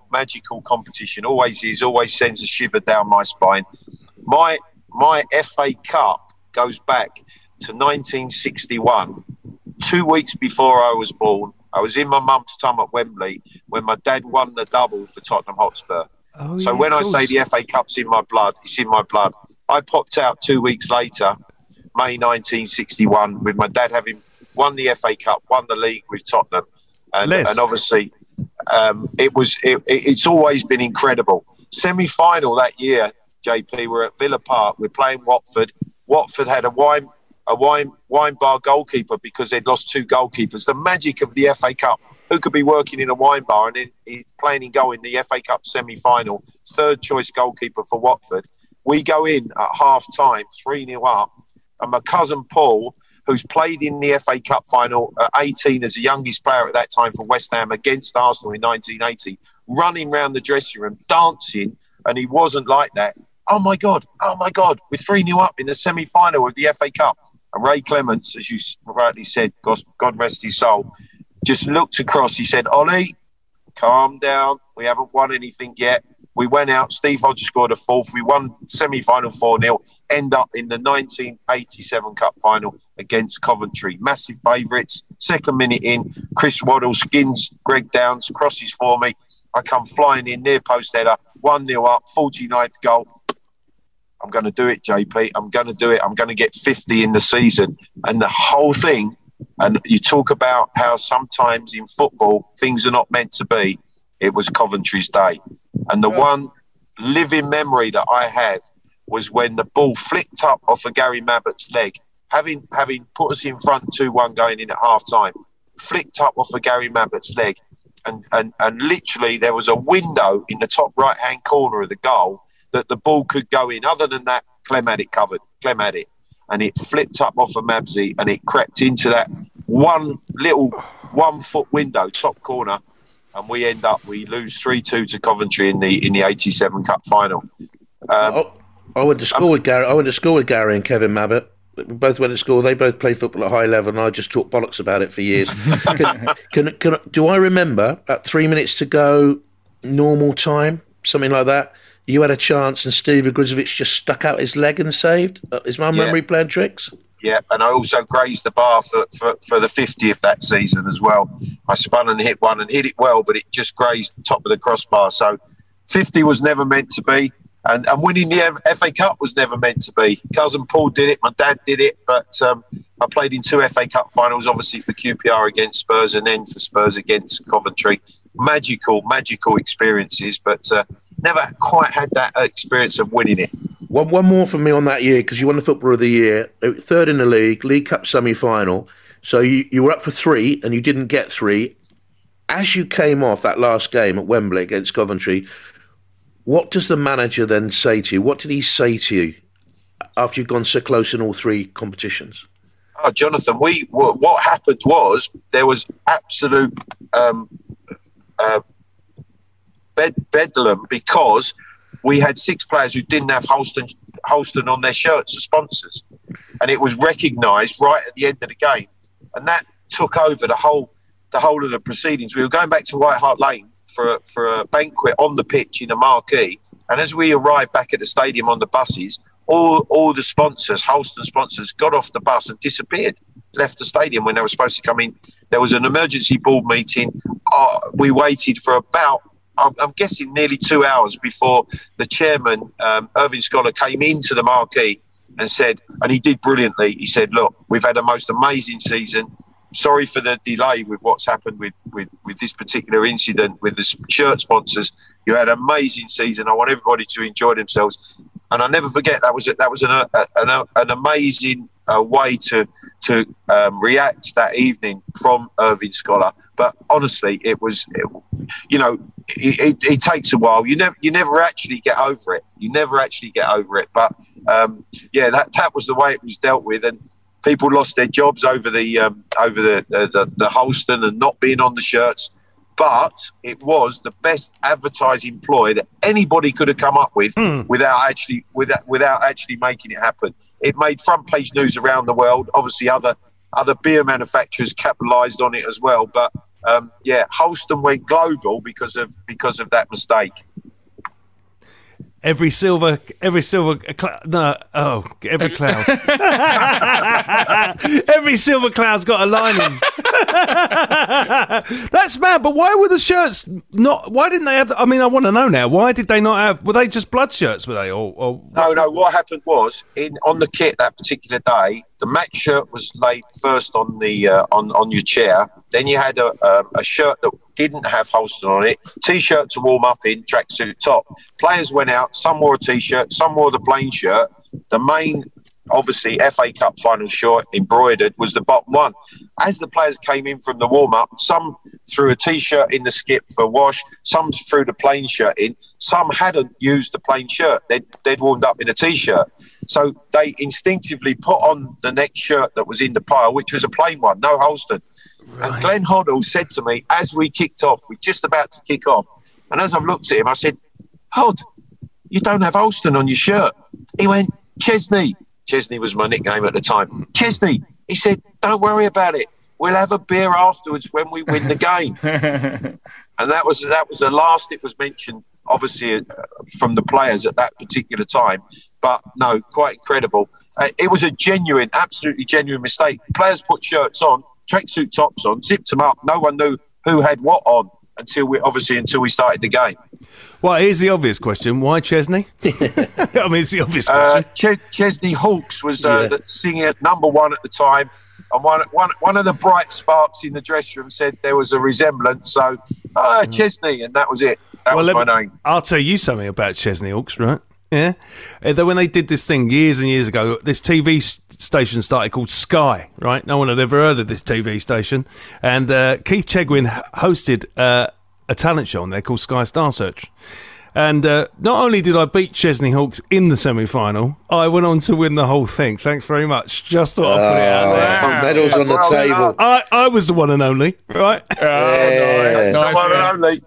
competition. Always is. Always sends a shiver down my spine. My FA Cup goes back to 1961. 2 weeks before I was born, I was in my mum's tum at Wembley when my dad won the double for Tottenham Hotspur. When I say the FA Cup's in my blood, it's in my blood. I popped out 2 weeks later, May 1961, with my dad having won the FA Cup, won the league with Tottenham. And obviously, it's always been incredible. Semi-final that year, JP, we're at Villa Park. We're playing Watford. Watford had a wine bar goalkeeper because they'd lost two goalkeepers. The magic of the FA Cup. Who could be working in a wine bar and he's planning to go in the FA Cup semi-final, third choice goalkeeper for Watford. We go in at half-time, 3-0 up, and my cousin Paul, who's played in the FA Cup final at 18 as the youngest player at that time for West Ham against Arsenal in 1980, running round the dressing room, dancing, and he wasn't like that. Oh, my God, we're 3-0 up in the semi-final of the FA Cup. And Ray Clements, as you rightly said, God rest his soul, just looked across. He said, Ollie, calm down. We haven't won anything yet. We went out. Steve Hodge scored a fourth. We won semi-final 4-0. End up in the 1987 Cup Final against Coventry. Massive favourites. Second minute in, Chris Waddle skins Greg Downs, crosses for me. I come flying in, near post header, 1-0 up, 49th goal. I'm going to do it, JP. I'm going to do it. I'm going to get 50 in the season. And the whole thing, and you talk about how sometimes in football, things are not meant to be. It was Coventry's day. And the one living memory that I have was when the ball flicked up off of Gary Mabbott's leg, having put us in front 2-1 going in at half-time, flicked up off of Gary Mabbott's leg. And literally there was a window in the top right-hand corner of the goal that the ball could go in. Other than that, Clem had it covered. Clem had it. And it flipped up off of Mabsy and it crept into that one little 1 foot window, top corner. And we end up, we lose 3-2 to Coventry in the 87 Cup Final. I went to school with Gary. I went to school with Gary and Kevin Mabbott. We both went to school. They both played football at high level, and I just talked bollocks about it for years. Do I remember at 3 minutes to go, normal time, something like that? You had a chance, and Steve Grizovic just stuck out his leg and saved. Is my memory playing tricks? Yeah, and I also grazed the bar for the 50th that season as well. I spun and hit one and hit it well, but it just grazed the top of the crossbar. So 50 was never meant to be, and winning the FA Cup was never meant to be. Cousin Paul did it, my dad did it, but I played in two FA Cup finals, obviously for QPR against Spurs and then for Spurs against Coventry. Magical experiences, but never quite had that experience of winning it. One more from me on that year, because you won the Footballer of the Year, third in the League Cup semi-final. So you were up for three and you didn't get three. As you came off that last game at Wembley against Coventry, what does the manager then say to you? What did he say to you after you've gone so close in all three competitions? Oh, Jonathan, what happened was there was absolute bedlam because we had six players who didn't have Holsten on their shirts as sponsors, and it was recognised right at the end of the game, and that took over the whole of the proceedings. We were going back to White Hart Lane for a banquet on the pitch in a marquee, and as we arrived back at the stadium on the buses, all the sponsors, Holsten sponsors, got off the bus and disappeared, left the stadium when they were supposed to come in. There was an emergency board meeting. We waited for about, I'm guessing, nearly 2 hours before the chairman, Irving Scholar, came into the marquee and said, and he did brilliantly, he said, look, we've had a most amazing season. Sorry for the delay with what's happened with this particular incident with the shirt sponsors. You had an amazing season. I want everybody to enjoy themselves. And I'll never forget, that was an amazing way to react that evening from Irving Scholar. But honestly, it was, you know, it takes a while. You never actually get over it. But that was the way it was dealt with, and people lost their jobs over the Holsten and not being on the shirts. But it was the best advertising ploy that anybody could have come up with without actually making it happen. It made front page news around the world. Obviously, other beer manufacturers capitalised on it as well. But Holsten went global because of that mistake. Every cloud. Every silver cloud's got a lining. That's mad. But why were the shirts not? Why didn't they have? I mean, I want to know now. Why did they not have? Were they just blood shirts? Were they? Or no. What happened was on the kit that particular day, the match shirt was laid first on the on your chair. Then you had a shirt that didn't have Holsten on it, T-shirt to warm up in, tracksuit top. Players went out, some wore a T-shirt, some wore the plain shirt. The main, obviously, FA Cup final shirt, embroidered, was the bottom one. As the players came in from the warm-up, some threw a T-shirt in the skip for wash, some threw the plain shirt in, some hadn't used the plain shirt. They'd warmed up in a T-shirt. So they instinctively put on the next shirt that was in the pile, which was a plain one, no Holsten. Right. And Glenn Hoddle said to me, as we kicked off, we're just about to kick off, and as I've looked at him, I said, Hod, you don't have Holsten on your shirt. He went, Chesney was my nickname at the time. Chesney, he said, don't worry about it. We'll have a beer afterwards when we win the game. And that was the last it was mentioned, obviously, from the players at that particular time. But no, quite incredible. It was a genuine, absolutely genuine mistake. Players put shirts on, tracksuit tops on, zipped them up. No one knew who had what on until we started the game. Well, here's the obvious question: why Chesney? I mean, it's the obvious question. Chesney Hawks was singing at number one at the time, and one of the bright sparks in the dressing room said there was a resemblance. So, Chesney, and that was it. That was my name. I'll tell you something about Chesney Hawks, right? Yeah, when they did this thing years and years ago, this TV station started called Sky, right? No one had ever heard of this TV station. And Keith Chegwin hosted a talent show on there called Sky Star Search. And not only did I beat Chesney Hawks in the semi-final, I went on to win the whole thing. Thanks very much. Just thought I'd put it out there. Wow. Medals on the table. I was the one and only, right? Nice. The one and only.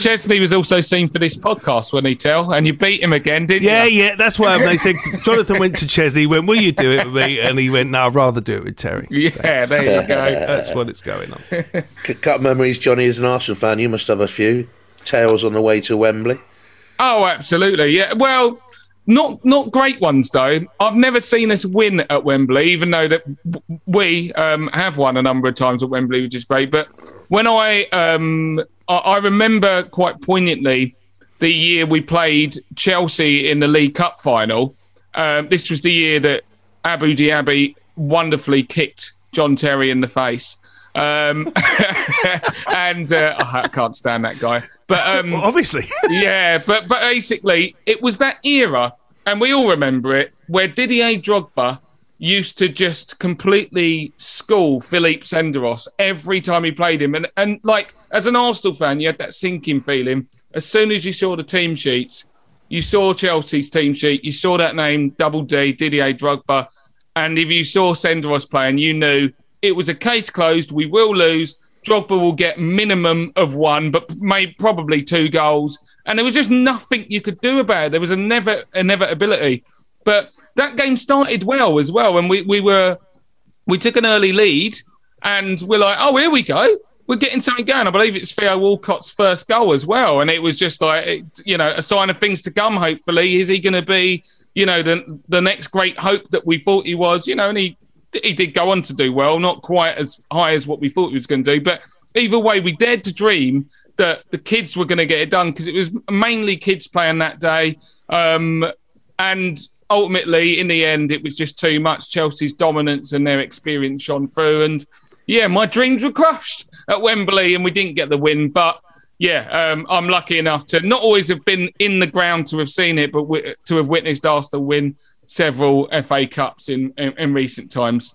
Chesney was also seen for this podcast, wasn't he, Tell? And you beat him again, didn't you? Yeah, that's why they said Jonathan went to Chesney, went, will you do it with me? And he went, no, I'd rather do it with Terry. Yeah, there you go. That's what it's going on. Cut memories, Johnny, as an Arsenal fan, you must have a few tales on the way to Wembley. Oh, absolutely, yeah. Well, not great ones, though. I've never seen us win at Wembley, even though that we have won a number of times at Wembley, which is great. But when I remember quite poignantly the year we played Chelsea in the League Cup final. This was the year that Abu Dhabi wonderfully kicked John Terry in the face. I can't stand that guy. But well, obviously. Yeah, but basically it was that era, and we all remember it, where Didier Drogba used to just completely school Philippe Senderos every time he played him. And like, as an Arsenal fan, you had that sinking feeling. As soon as you saw the team sheets, you saw Chelsea's team sheet, you saw that name, Double D, Didier Drogba, And if you saw Senderos playing, you knew it was a case closed. We will lose. Drogba will get minimum of one, but probably two goals. And there was just nothing you could do about it. There was an inevitability. But that game started well as well. And we took an early lead and we're like, oh, here we go. We're getting something going. I believe it's Theo Walcott's first goal as well. And it was just like, you know, a sign of things to come, hopefully. Is he going to be, you know, the next great hope that we thought he was, you know, and he did go on to do well, not quite as high as what we thought he was going to do. But either way, we dared to dream that the kids were going to get it done because it was mainly kids playing that day. And ultimately, in the end, it was just too much. Chelsea's dominance and their experience shone through. And, yeah, my dreams were crushed at Wembley and we didn't get the win. But, yeah, I'm lucky enough to not always have been in the ground to have seen it, but to have witnessed Arsenal win several FA Cups in recent times.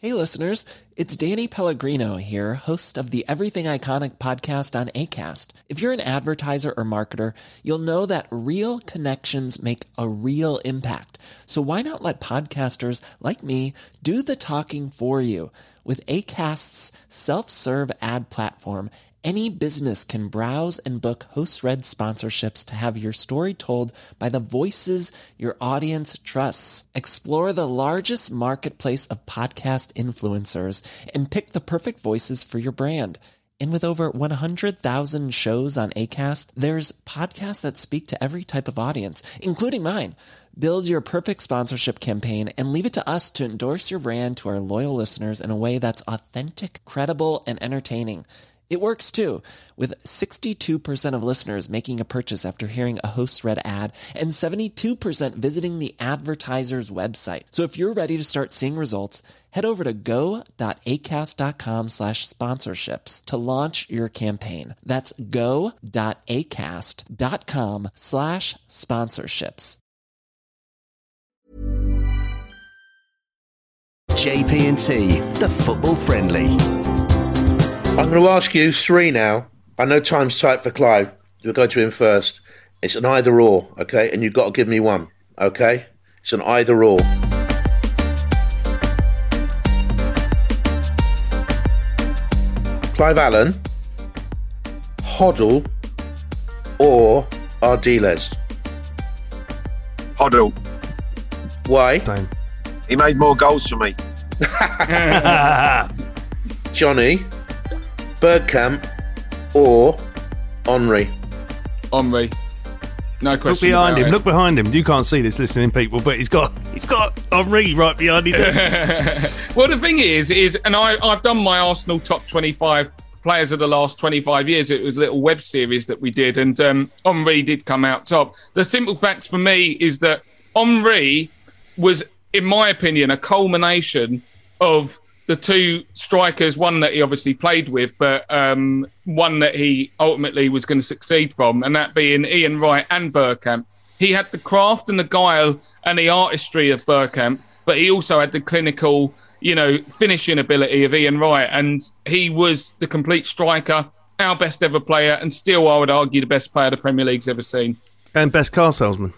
Hey, listeners, it's Danny Pellegrino here, host of the Everything Iconic podcast on Acast. If you're an advertiser or marketer, you'll know that real connections make a real impact. So why not let podcasters like me do the talking for you? With Acast's self-serve ad platform, any business can browse and book host-read sponsorships to have your story told by the voices your audience trusts. Explore the largest marketplace of podcast influencers and pick the perfect voices for your brand. And with over 100,000 shows on Acast, there's podcasts that speak to every type of audience, including mine. Build your perfect sponsorship campaign and leave it to us to endorse your brand to our loyal listeners in a way that's authentic, credible, and entertaining. It works too, with 62% of listeners making a purchase after hearing a host-read ad and 72% visiting the advertiser's website. So if you're ready to start seeing results, head over to go.acast.com/sponsorships to launch your campaign. That's go.acast.com/sponsorships. JP&T, the football friendly. I'm going to ask you three now. I know time's tight for Clive. We'll go to him first. It's an either or, okay? And you've got to give me one, okay? It's an either or. Clive Allen, Hoddle, or Ardiles? Hoddle. Why? Same. He made more goals for me. Johnny, Bergkamp or Henry? Henry. No question. Look behind him. Look behind him. You can't see this, listening people, but he's got Henry right behind his head. Well, the thing is, I've done my Arsenal top 25 players of the last 25 years. It was a little web series that we did, and Henry did come out top. The simple fact for me is that Henry was, in my opinion, a culmination of the two strikers, one that he obviously played with, but one that he ultimately was going to succeed from, and that being Ian Wright and Bergkamp. He had the craft and the guile and the artistry of Bergkamp, but he also had the clinical, you know, finishing ability of Ian Wright. And he was the complete striker, our best ever player, and still, I would argue, the best player the Premier League's ever seen. And best car salesman.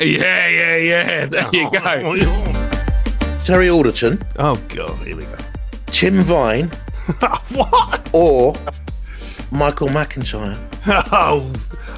Yeah. There you go. Terry Alderton. Oh, God, here we go. Tim Vine. What? Or Michael McIntyre. Oh,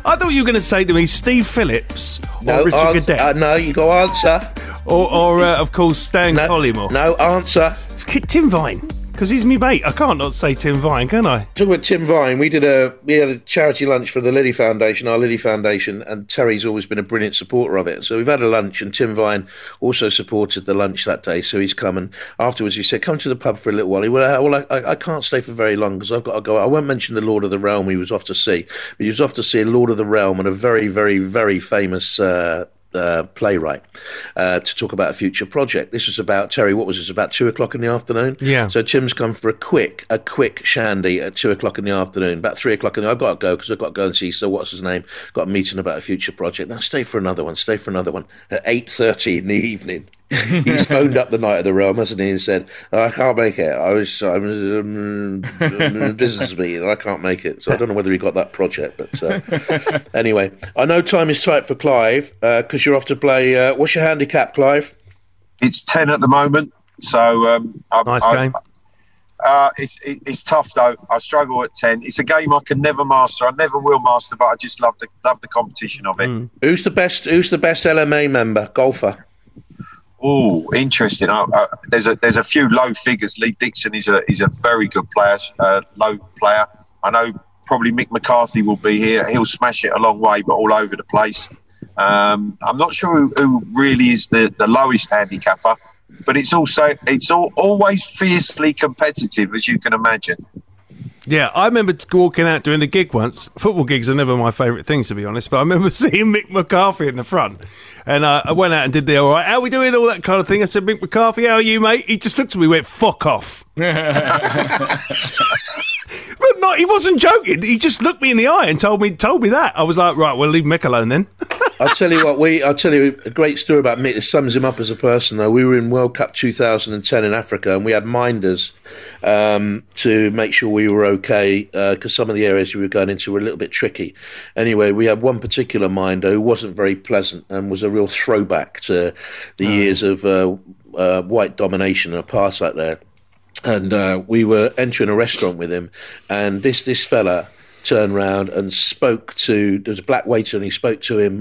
I thought you were going to say to me Steve Phillips or Richard Cadet. No, you got to answer. Or of course, Stan Collymore. No, answer. Tim Vine, because he's me mate. I can't not say Tim Vine, can I? Talking about Tim Vine, we had a charity lunch for the Lilly Foundation, our Lilly Foundation, and Terry's always been a brilliant supporter of it. So we've had a lunch, and Tim Vine also supported the lunch that day. So he's come, and afterwards he said, "Come to the pub for a little while." He went, "Well, I can't stay for very long because I've got to go. I won't mention the Lord of the Realm he was off to see, but he was off to see Lord of the Realm and a very, very, very famous." Playwright to talk about a future project. This was about, Terry, what was this, about 2:00 in the afternoon? Yeah. So Tim's come for a quick shandy at 2:00 in the afternoon, about 3:00 in the, I've got to go because I've got to go and see, so what's his name, got a meeting about a future project. Now stay for another one at 8:30 in the evening. He's phoned up the night of the Real, hasn't he, and said, I can't make it. I'm in a business meeting and I can't make it. So I don't know whether he got that project. But anyway, I know time is tight for Clive because you're off to play. What's your handicap, Clive? It's 10 at the moment. So nice game. It's tough though. I struggle at 10. It's a game I can never master. I never will master, but I just love the competition of it. Mm. Who's the best LMA member golfer? Oh, interesting. There's a few low figures. Lee Dixon is a very good player, low player. I know probably Mick McCarthy will be here. He'll smash it a long way, but all over the place. I'm not sure who really is the lowest handicapper. But it's always fiercely competitive, as you can imagine. Yeah, I remember walking out doing a gig once. Football gigs are never my favourite things, to be honest. But I remember seeing Mick McCarthy in the front. And I went out and did the, all right, how are we doing, all that kind of thing. I said, Mick McCarthy, how are you, mate? He just looked at me and went, fuck off. But no, he wasn't joking. He just looked me in the eye and told me that. I was like, right, well, leave Mick alone then. I'll tell you a great story about Mick. It sums him up as a person, though. We were in World Cup 2010 in Africa, and we had minders to make sure we were okay because some of the areas we were going into were a little bit tricky. Anyway, we had one particular minder who wasn't very pleasant and was a real throwback to the years of white domination and apartheid there. And we were entering a restaurant with him, and this fella turned round and spoke to, there was a black waiter, and he spoke to him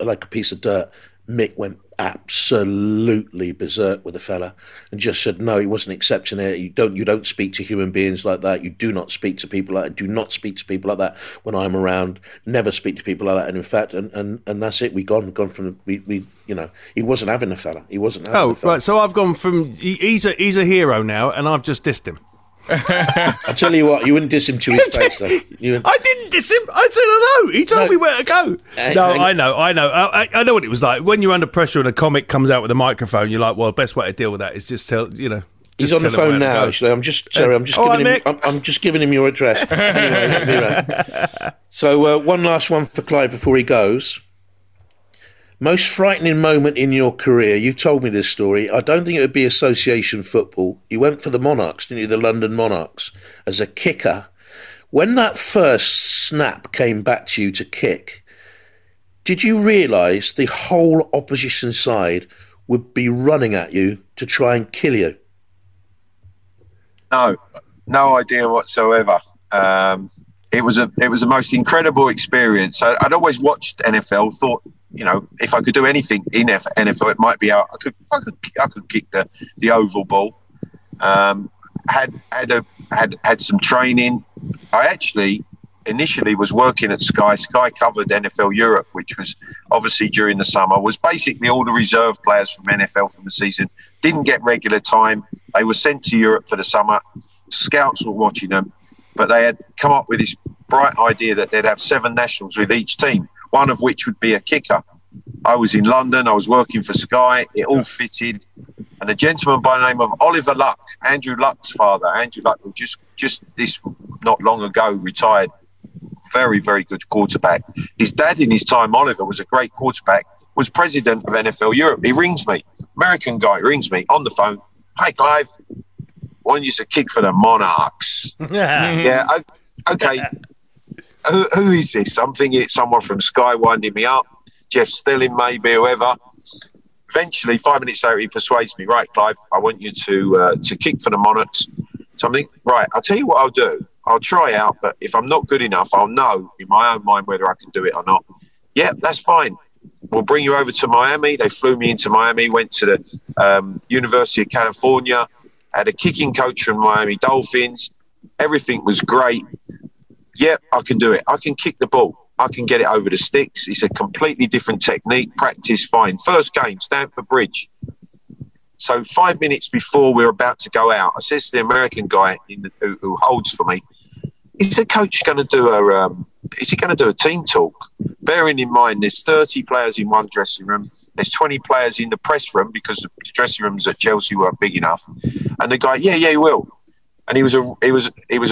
like a piece of dirt. Mick went absolutely berserk with the fella and just said, no, he wasn't accepting it. You don't speak to human beings like that. You do not speak to people like that. Do not speak to people like that when I'm around. Never speak to people like that. And in fact, and that's it. We gone from he wasn't having the fella. Oh, right. So I've gone from, he's a hero now, and I've just dissed him. I tell you what, you wouldn't diss him to his face though. I didn't diss him. I said hello. He told me where to go. I know. I know what it was like when you're under pressure and a comic comes out with a microphone. You're like, well, the best way to deal with that is just tell. He's on the phone now. Actually, I'm just giving him your address. Anyway, right. So one last one for Clive before he goes. Most frightening moment in your career? You've told me this story. I don't think it would be association football. You went for the Monarchs, didn't you? The London Monarchs as a kicker. When that first snap came back to you to kick, did you realise the whole opposition side would be running at you to try and kill you? No, no idea whatsoever. It was the most incredible experience. I'd always watched NFL, thought, if I could do anything in NFL, it might be out. I could kick the oval ball. Had some training. I actually initially was working at Sky. Sky covered NFL Europe, which was obviously during the summer. Was basically all the reserve players from NFL from the season didn't get regular time. They were sent to Europe for the summer. Scouts were watching them, but they had come up with this bright idea that they'd have 7 nationals with each team, one of which would be a kicker. I was in London. I was working for Sky. It all fitted. And a gentleman by the name of Oliver Luck, Andrew Luck's father, Andrew Luck, who just this not long ago retired, very, very good quarterback. His dad in his time, Oliver, was a great quarterback, was president of NFL Europe. He rings me, American guy rings me on the phone. Hey, Clive, why don't you kick for the Monarchs? Yeah, okay. Who is this? I'm thinking it's someone from Sky winding me up. Jeff Stelling, maybe, whoever. Eventually, 5 minutes later, he persuades me, right, Clive, I want you to kick for the Monarchs. So I'm thinking, right, I'll tell you what I'll do. I'll try out, but if I'm not good enough, I'll know in my own mind whether I can do it or not. Yeah, that's fine. We'll bring you over to Miami. They flew me into Miami, went to the University of California, had a kicking coach from Miami Dolphins. Everything was great. Yeah, I can do it. I can kick the ball. I can get it over the sticks. It's a completely different technique. Practice fine. First game, Stamford Bridge. So 5 minutes before we're about to go out, I says to the American guy who holds for me, is the coach going to do a team talk? Bearing in mind, there's 30 players in one dressing room. There's 20 players in the press room because the dressing rooms at Chelsea weren't big enough. And the guy, yeah, he will. And he was a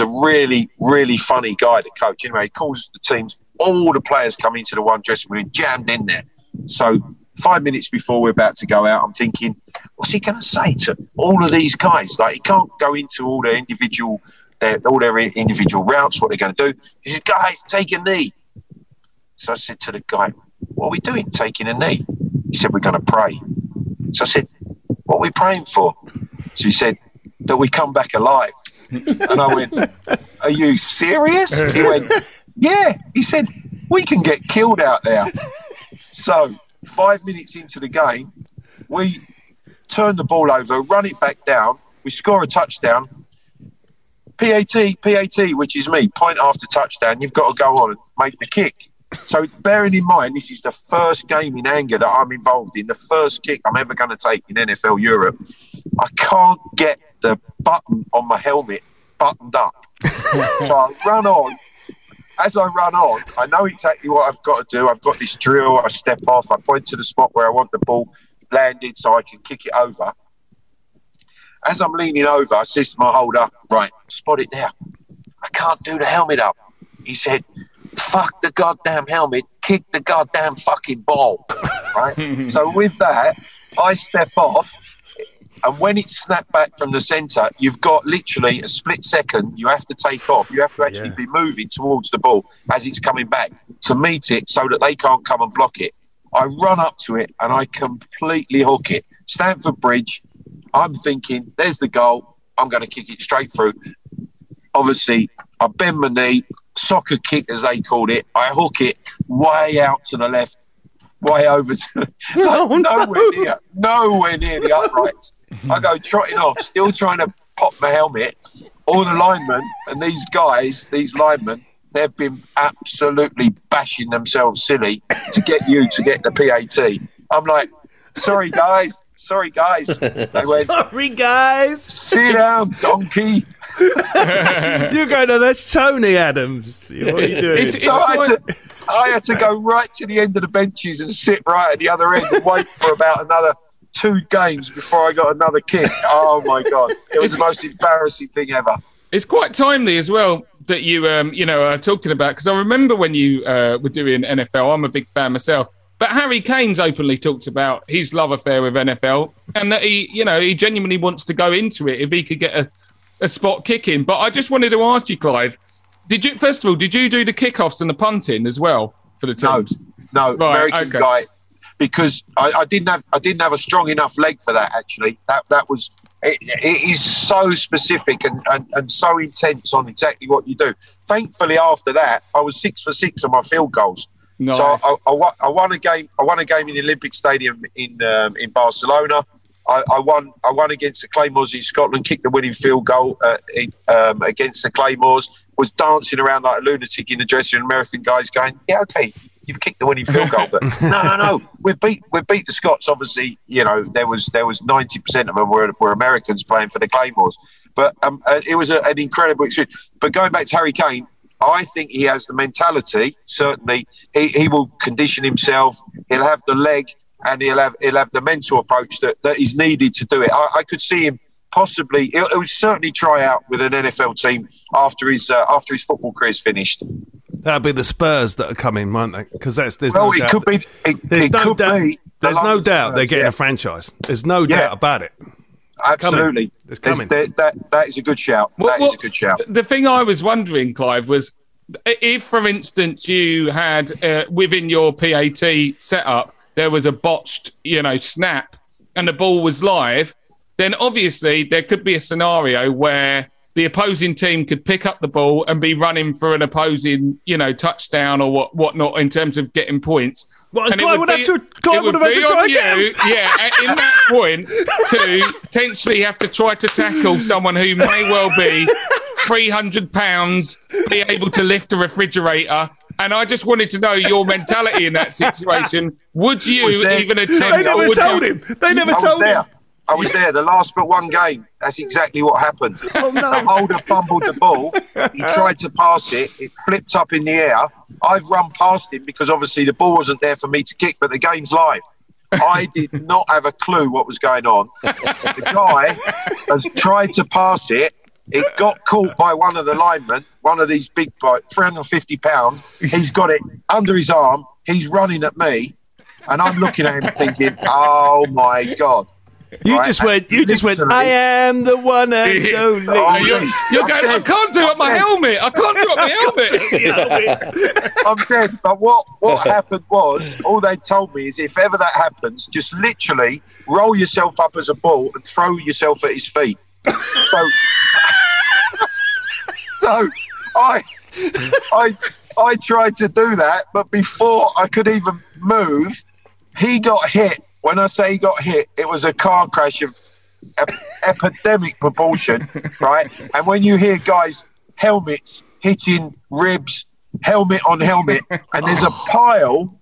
really, really funny guy, the coach. Anyway, he calls the teams. All the players come into the one dressing room, jammed in there. So 5 minutes before we're about to go out, I'm thinking, what's he going to say to all of these guys? Like, he can't go into all their individual routes, what they're going to do. He says, guys, take a knee. So I said to the guy, what are we doing, taking a knee? He said, we're going to pray. So I said, what are we praying for? So he said, that we come back alive. And I went, are you serious? He went, yeah. He said, we can get killed out there. So 5 minutes into the game, we turn the ball over, run it back down, we score a touchdown. PAT, which is me, point after touchdown, you've got to go on and make the kick. So bearing in mind, this is the first game in anger that I'm involved in, the first kick I'm ever going to take in NFL Europe. I can't get the button on my helmet buttoned up. So I run on. As I run on, I know exactly what I've got to do. I've got this drill. I step off. I point to the spot where I want the ball landed so I can kick it over. As I'm leaning over, I says to my holder, right, spot it now. I can't do the helmet up. He said, fuck the goddamn helmet, kick the goddamn fucking ball. Right? So with that, I step off, and when it's snapped back from the centre, you've got literally a split second. You have to take off. You have to actually be moving towards the ball as it's coming back to meet it so that they can't come and block it. I run up to it, and I completely hook it. Stamford Bridge, I'm thinking, there's the goal. I'm going to kick it straight through. Obviously, I bend my knee, soccer kick as they called it. I hook it way out to the left, way over to like, nowhere near the uprights. I go trotting off, still trying to pop my helmet. All the linemen and these guys, these linemen, they've been absolutely bashing themselves silly to get you to get the PAT. I'm like, sorry guys. They went, sorry guys. Sit down, donkey. You're going, no, that's Tony Adams. What are you doing? I had to go right to the end of the benches and sit right at the other end and wait for about another 2 games before I got another kick. Oh, my God. It was the most embarrassing thing ever. It's quite timely as well that you, are talking about, because I remember when you were doing NFL, I'm a big fan myself, but Harry Kane's openly talked about his love affair with NFL and that he genuinely wants to go into it if he could get a spot kicking. But I just wanted to ask you, Clive, did you do the kickoffs and the punting as well for the teams? No, right, American guy, because I didn't have a strong enough leg for that. Actually, that was it is so specific and so intense on exactly what you do. Thankfully, after that, I was 6 for 6 on my field goals. Nice. So I won a game in the Olympic Stadium in Barcelona. I won against the Claymores in Scotland, kicked the winning field goal against the Claymores, was dancing around like a lunatic in the dressing room, American guys going, yeah, okay, you've kicked the winning field goal, but no, we beat the Scots. Obviously, there was 90% of them were Americans playing for the Claymores. But it was an incredible experience. But going back to Harry Kane, I think he has the mentality, certainly. He will condition himself, he'll have the leg, and he'll have the mental approach that is needed to do it. I could see him possibly. He'll certainly try out with an NFL team after his football career's finished. That'd be the Spurs that are coming, won't they? Because there's no doubt they're getting a franchise. There's no doubt about it. Absolutely, it's coming. That is a good shout. Is a good shout. The thing I was wondering, Clive, was if, for instance, you had within your PAT setup, there was a botched, snap and the ball was live, then obviously there could be a scenario where the opposing team could pick up the ball and be running for an opposing, touchdown or whatnot in terms of getting points. Well, and Clive would have had to try again. In that point, to potentially have to try to tackle someone who may well be 300 pounds, be able to lift a refrigerator. And I just wanted to know your mentality in that situation. Would you even attempt? They never told him. I was there, the last but one game. That's exactly what happened. Oh, no. The holder fumbled the ball. He tried to pass it. It flipped up in the air. I've run past him because obviously the ball wasn't there for me to kick, but the game's live. I did not have a clue what was going on. The guy has tried to pass it. It got caught by one of the linemen, one of these big, 350 pounds. He's got it under his arm. He's running at me. And I'm looking at him thinking, oh my God. You just went, I am the one and only. Oh, you're going, I can't do up my helmet. I can't do up my helmet. I'm dead. But what happened was, all they told me is if ever that happens, just literally roll yourself up as a ball and throw yourself at his feet. So I tried to do that, but before I could even move, he got hit. When I say he got hit, it was a car crash of epidemic proportion, right? And when you hear guys, helmets hitting ribs, helmet on helmet, and there's a pile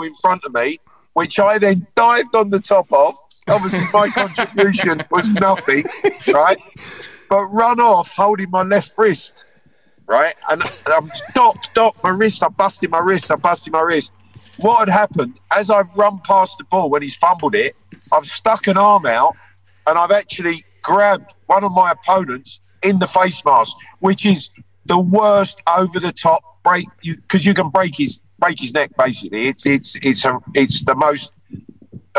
in front of me, which I then dived on the top of. Obviously, my contribution was nothing, right? But run off holding my left wrist, right? And I'm my wrist, I busted my wrist. What had happened, as I've run past the ball when he's fumbled it, I've stuck an arm out and I've actually grabbed one of my opponents in the face mask, which is the worst over-the-top break, because you can break his neck, basically. It's the most...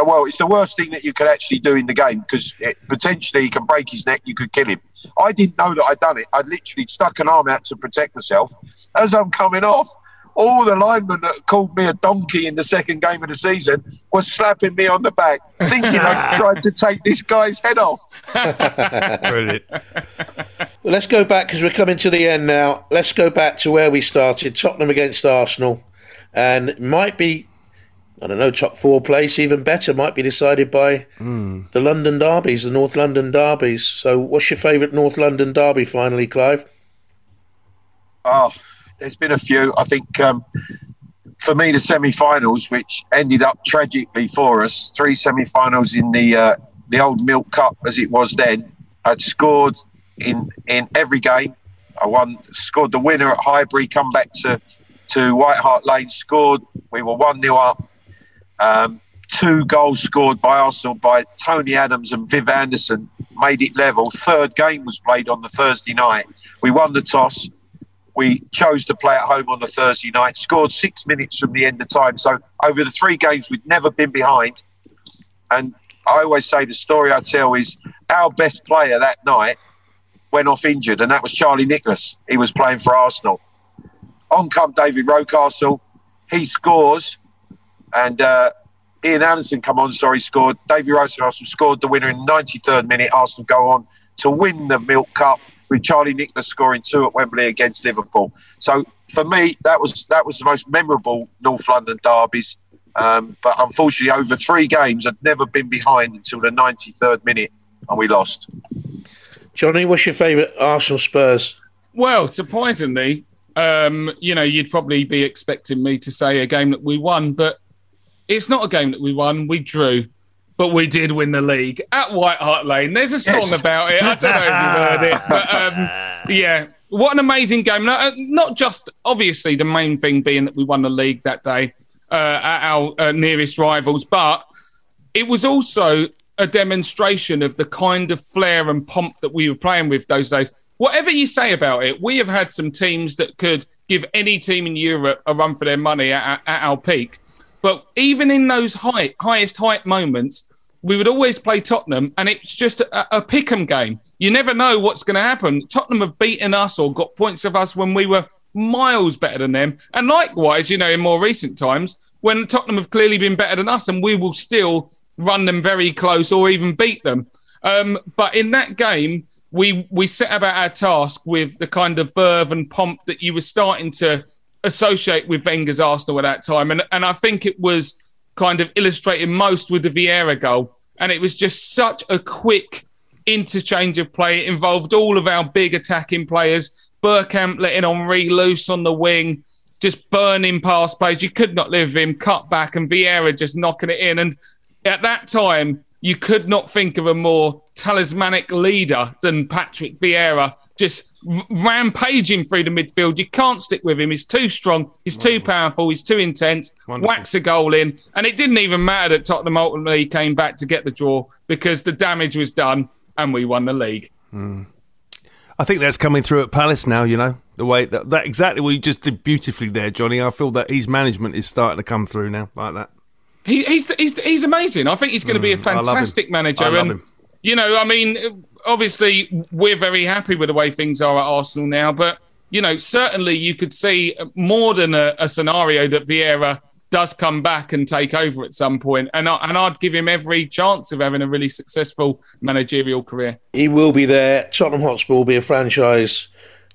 Well, it's the worst thing that you could actually do in the game, because potentially he can break his neck, you could kill him. I didn't know that I'd done it. I'd literally stuck an arm out to protect myself. As I'm coming off, all the linemen that called me a donkey in the second game of the season was slapping me on the back, thinking I tried to take this guy's head off. Brilliant. Well, let's go back, because we're coming to the end now. Let's go back to where we started, Tottenham against Arsenal. And it might be, I don't know, top four place, even better, might be decided by the London derbies, the North London derbies. So what's your favourite North London derby finally, Clive? Oh, there's been a few. I think for me, the semi-finals, which ended up tragically for us, 3 semi-finals in the old Milk Cup as it was then. I'd scored in every game. I scored the winner at Highbury, come back to White Hart Lane, scored. We were 1-0 up. 2 goals scored by Arsenal by Tony Adams and Viv Anderson made it level. 3rd game was played on the Thursday night. We won the toss. We chose to play at home on the Thursday night, scored 6 minutes from the end of time. So over the 3 games, we'd never been behind. And I always say the story I tell is our best player that night went off injured, and that was Charlie Nicholas. He was playing for Arsenal. On come David Rocastle. He scores. And Ian Anderson scored. David Rocastle scored the winner in the 93rd minute. Arsenal go on to win the Milk Cup with Charlie Nicholas scoring 2 at Wembley against Liverpool. So for me, that was the most memorable North London derbies. But unfortunately, over 3 games, I'd never been behind until the 93rd minute, and we lost. Johnny, what's your favourite Arsenal Spurs? Well, surprisingly, you'd probably be expecting me to say a game that we won, but it's not a game that we won, we drew, but we did win the league at White Hart Lane. There's a song about it. I don't know if you've heard it. But, yeah, what an amazing game. Not just, obviously, the main thing being that we won the league that day at our nearest rivals, but it was also a demonstration of the kind of flair and pomp that we were playing with those days. Whatever you say about it, we have had some teams that could give any team in Europe a run for their money at our peak. But even in those highest height moments, we would always play Tottenham, and it's just a pick'em game. You never know what's going to happen. Tottenham have beaten us or got points of us when we were miles better than them. And likewise, in more recent times, when Tottenham have clearly been better than us, and we will still run them very close or even beat them. But in that game, we set about our task with the kind of verve and pomp that you were starting to associate with Wenger's Arsenal at that time. And I think it was kind of illustrated most with the Vieira goal. And it was just such a quick interchange of play. It involved all of our big attacking players. Bergkamp letting Henry loose on the wing, just burning past plays. You could not live with him, cut back, and Vieira just knocking it in. And at that time, you could not think of a more talismanic leader than Patrick Vieira, just rampaging through the midfield. You can't stick with him. He's too strong. He's too powerful. He's too intense. Whacks a goal in. And it didn't even matter that Tottenham ultimately came back to get the draw, because the damage was done and we won the league. Mm. I think that's coming through at Palace now, the way that exactly what you just did beautifully there, Johnny. I feel that his management is starting to come through now like that. He's amazing. I think he's going to be a fantastic manager. I love him. You know, I mean, obviously we're very happy with the way things are at Arsenal now, but you know, certainly you could see more than a scenario that Vieira does come back and take over at some point. And I'd give him every chance of having a really successful managerial career. He will be there. Tottenham Hotspur will be a franchise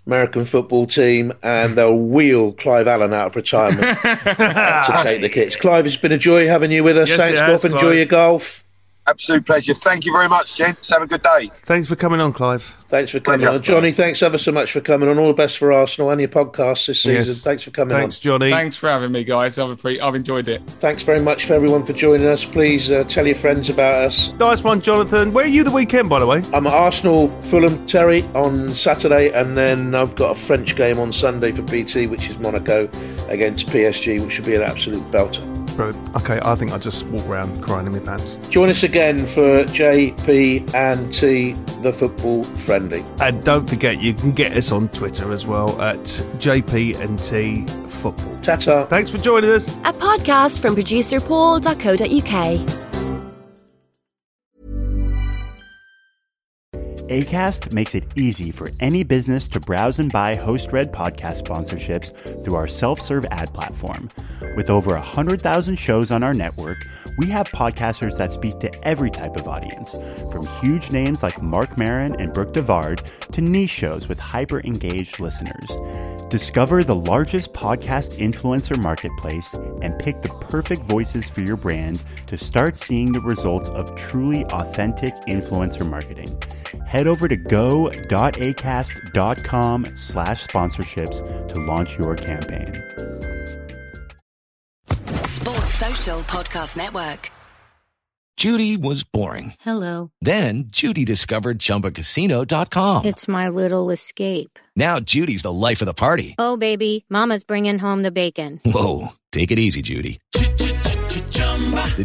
American football team, and they'll wheel Clive Allen out of retirement to take the kits. Clive, it's been a joy having you with us. Yes, thanks, Clive. Enjoy your golf. Absolute pleasure. Thank you very much, gents. Have a good day. Thanks for coming on, Clive. Thanks for coming on. Johnny, thanks ever so much for coming on. All the best for Arsenal and your podcast this season. Yes. Thanks for coming on. Thanks, Johnny. Thanks for having me, guys. I've enjoyed it. Thanks very much for everyone for joining us. Please tell your friends about us. Nice one, Jonathan. Where are you the weekend, by the way? I'm at Arsenal, Fulham, Terry on Saturday, and then I've got a French game on Sunday for BT, which is Monaco against PSG, which should be an absolute belter. Okay, I think I just walk around crying in my pants. Join us again for JP and T, the football friend. And don't forget, you can get us on Twitter as well at JPNT Football. Ta-ta. Thanks for joining us. A podcast from producer paul.co.uk. Acast makes it easy for any business to browse and buy host-read podcast sponsorships through our self-serve ad platform. With over 100,000 shows on our network, we have podcasters that speak to every type of audience, from huge names like Marc Maron and Brooke DeVard to niche shows with hyper-engaged listeners. Discover the largest podcast influencer marketplace and pick the perfect voices for your brand to start seeing the results of truly authentic influencer marketing. Head over to go.acast.com/sponsorships to launch your campaign. Social Podcast Network. Judy was boring. Hello. Then Judy discovered ChumbaCasino.com. It's my little escape. Now Judy's the life of the party. Oh, baby, mama's bringing home the bacon. Whoa, take it easy, Judy. The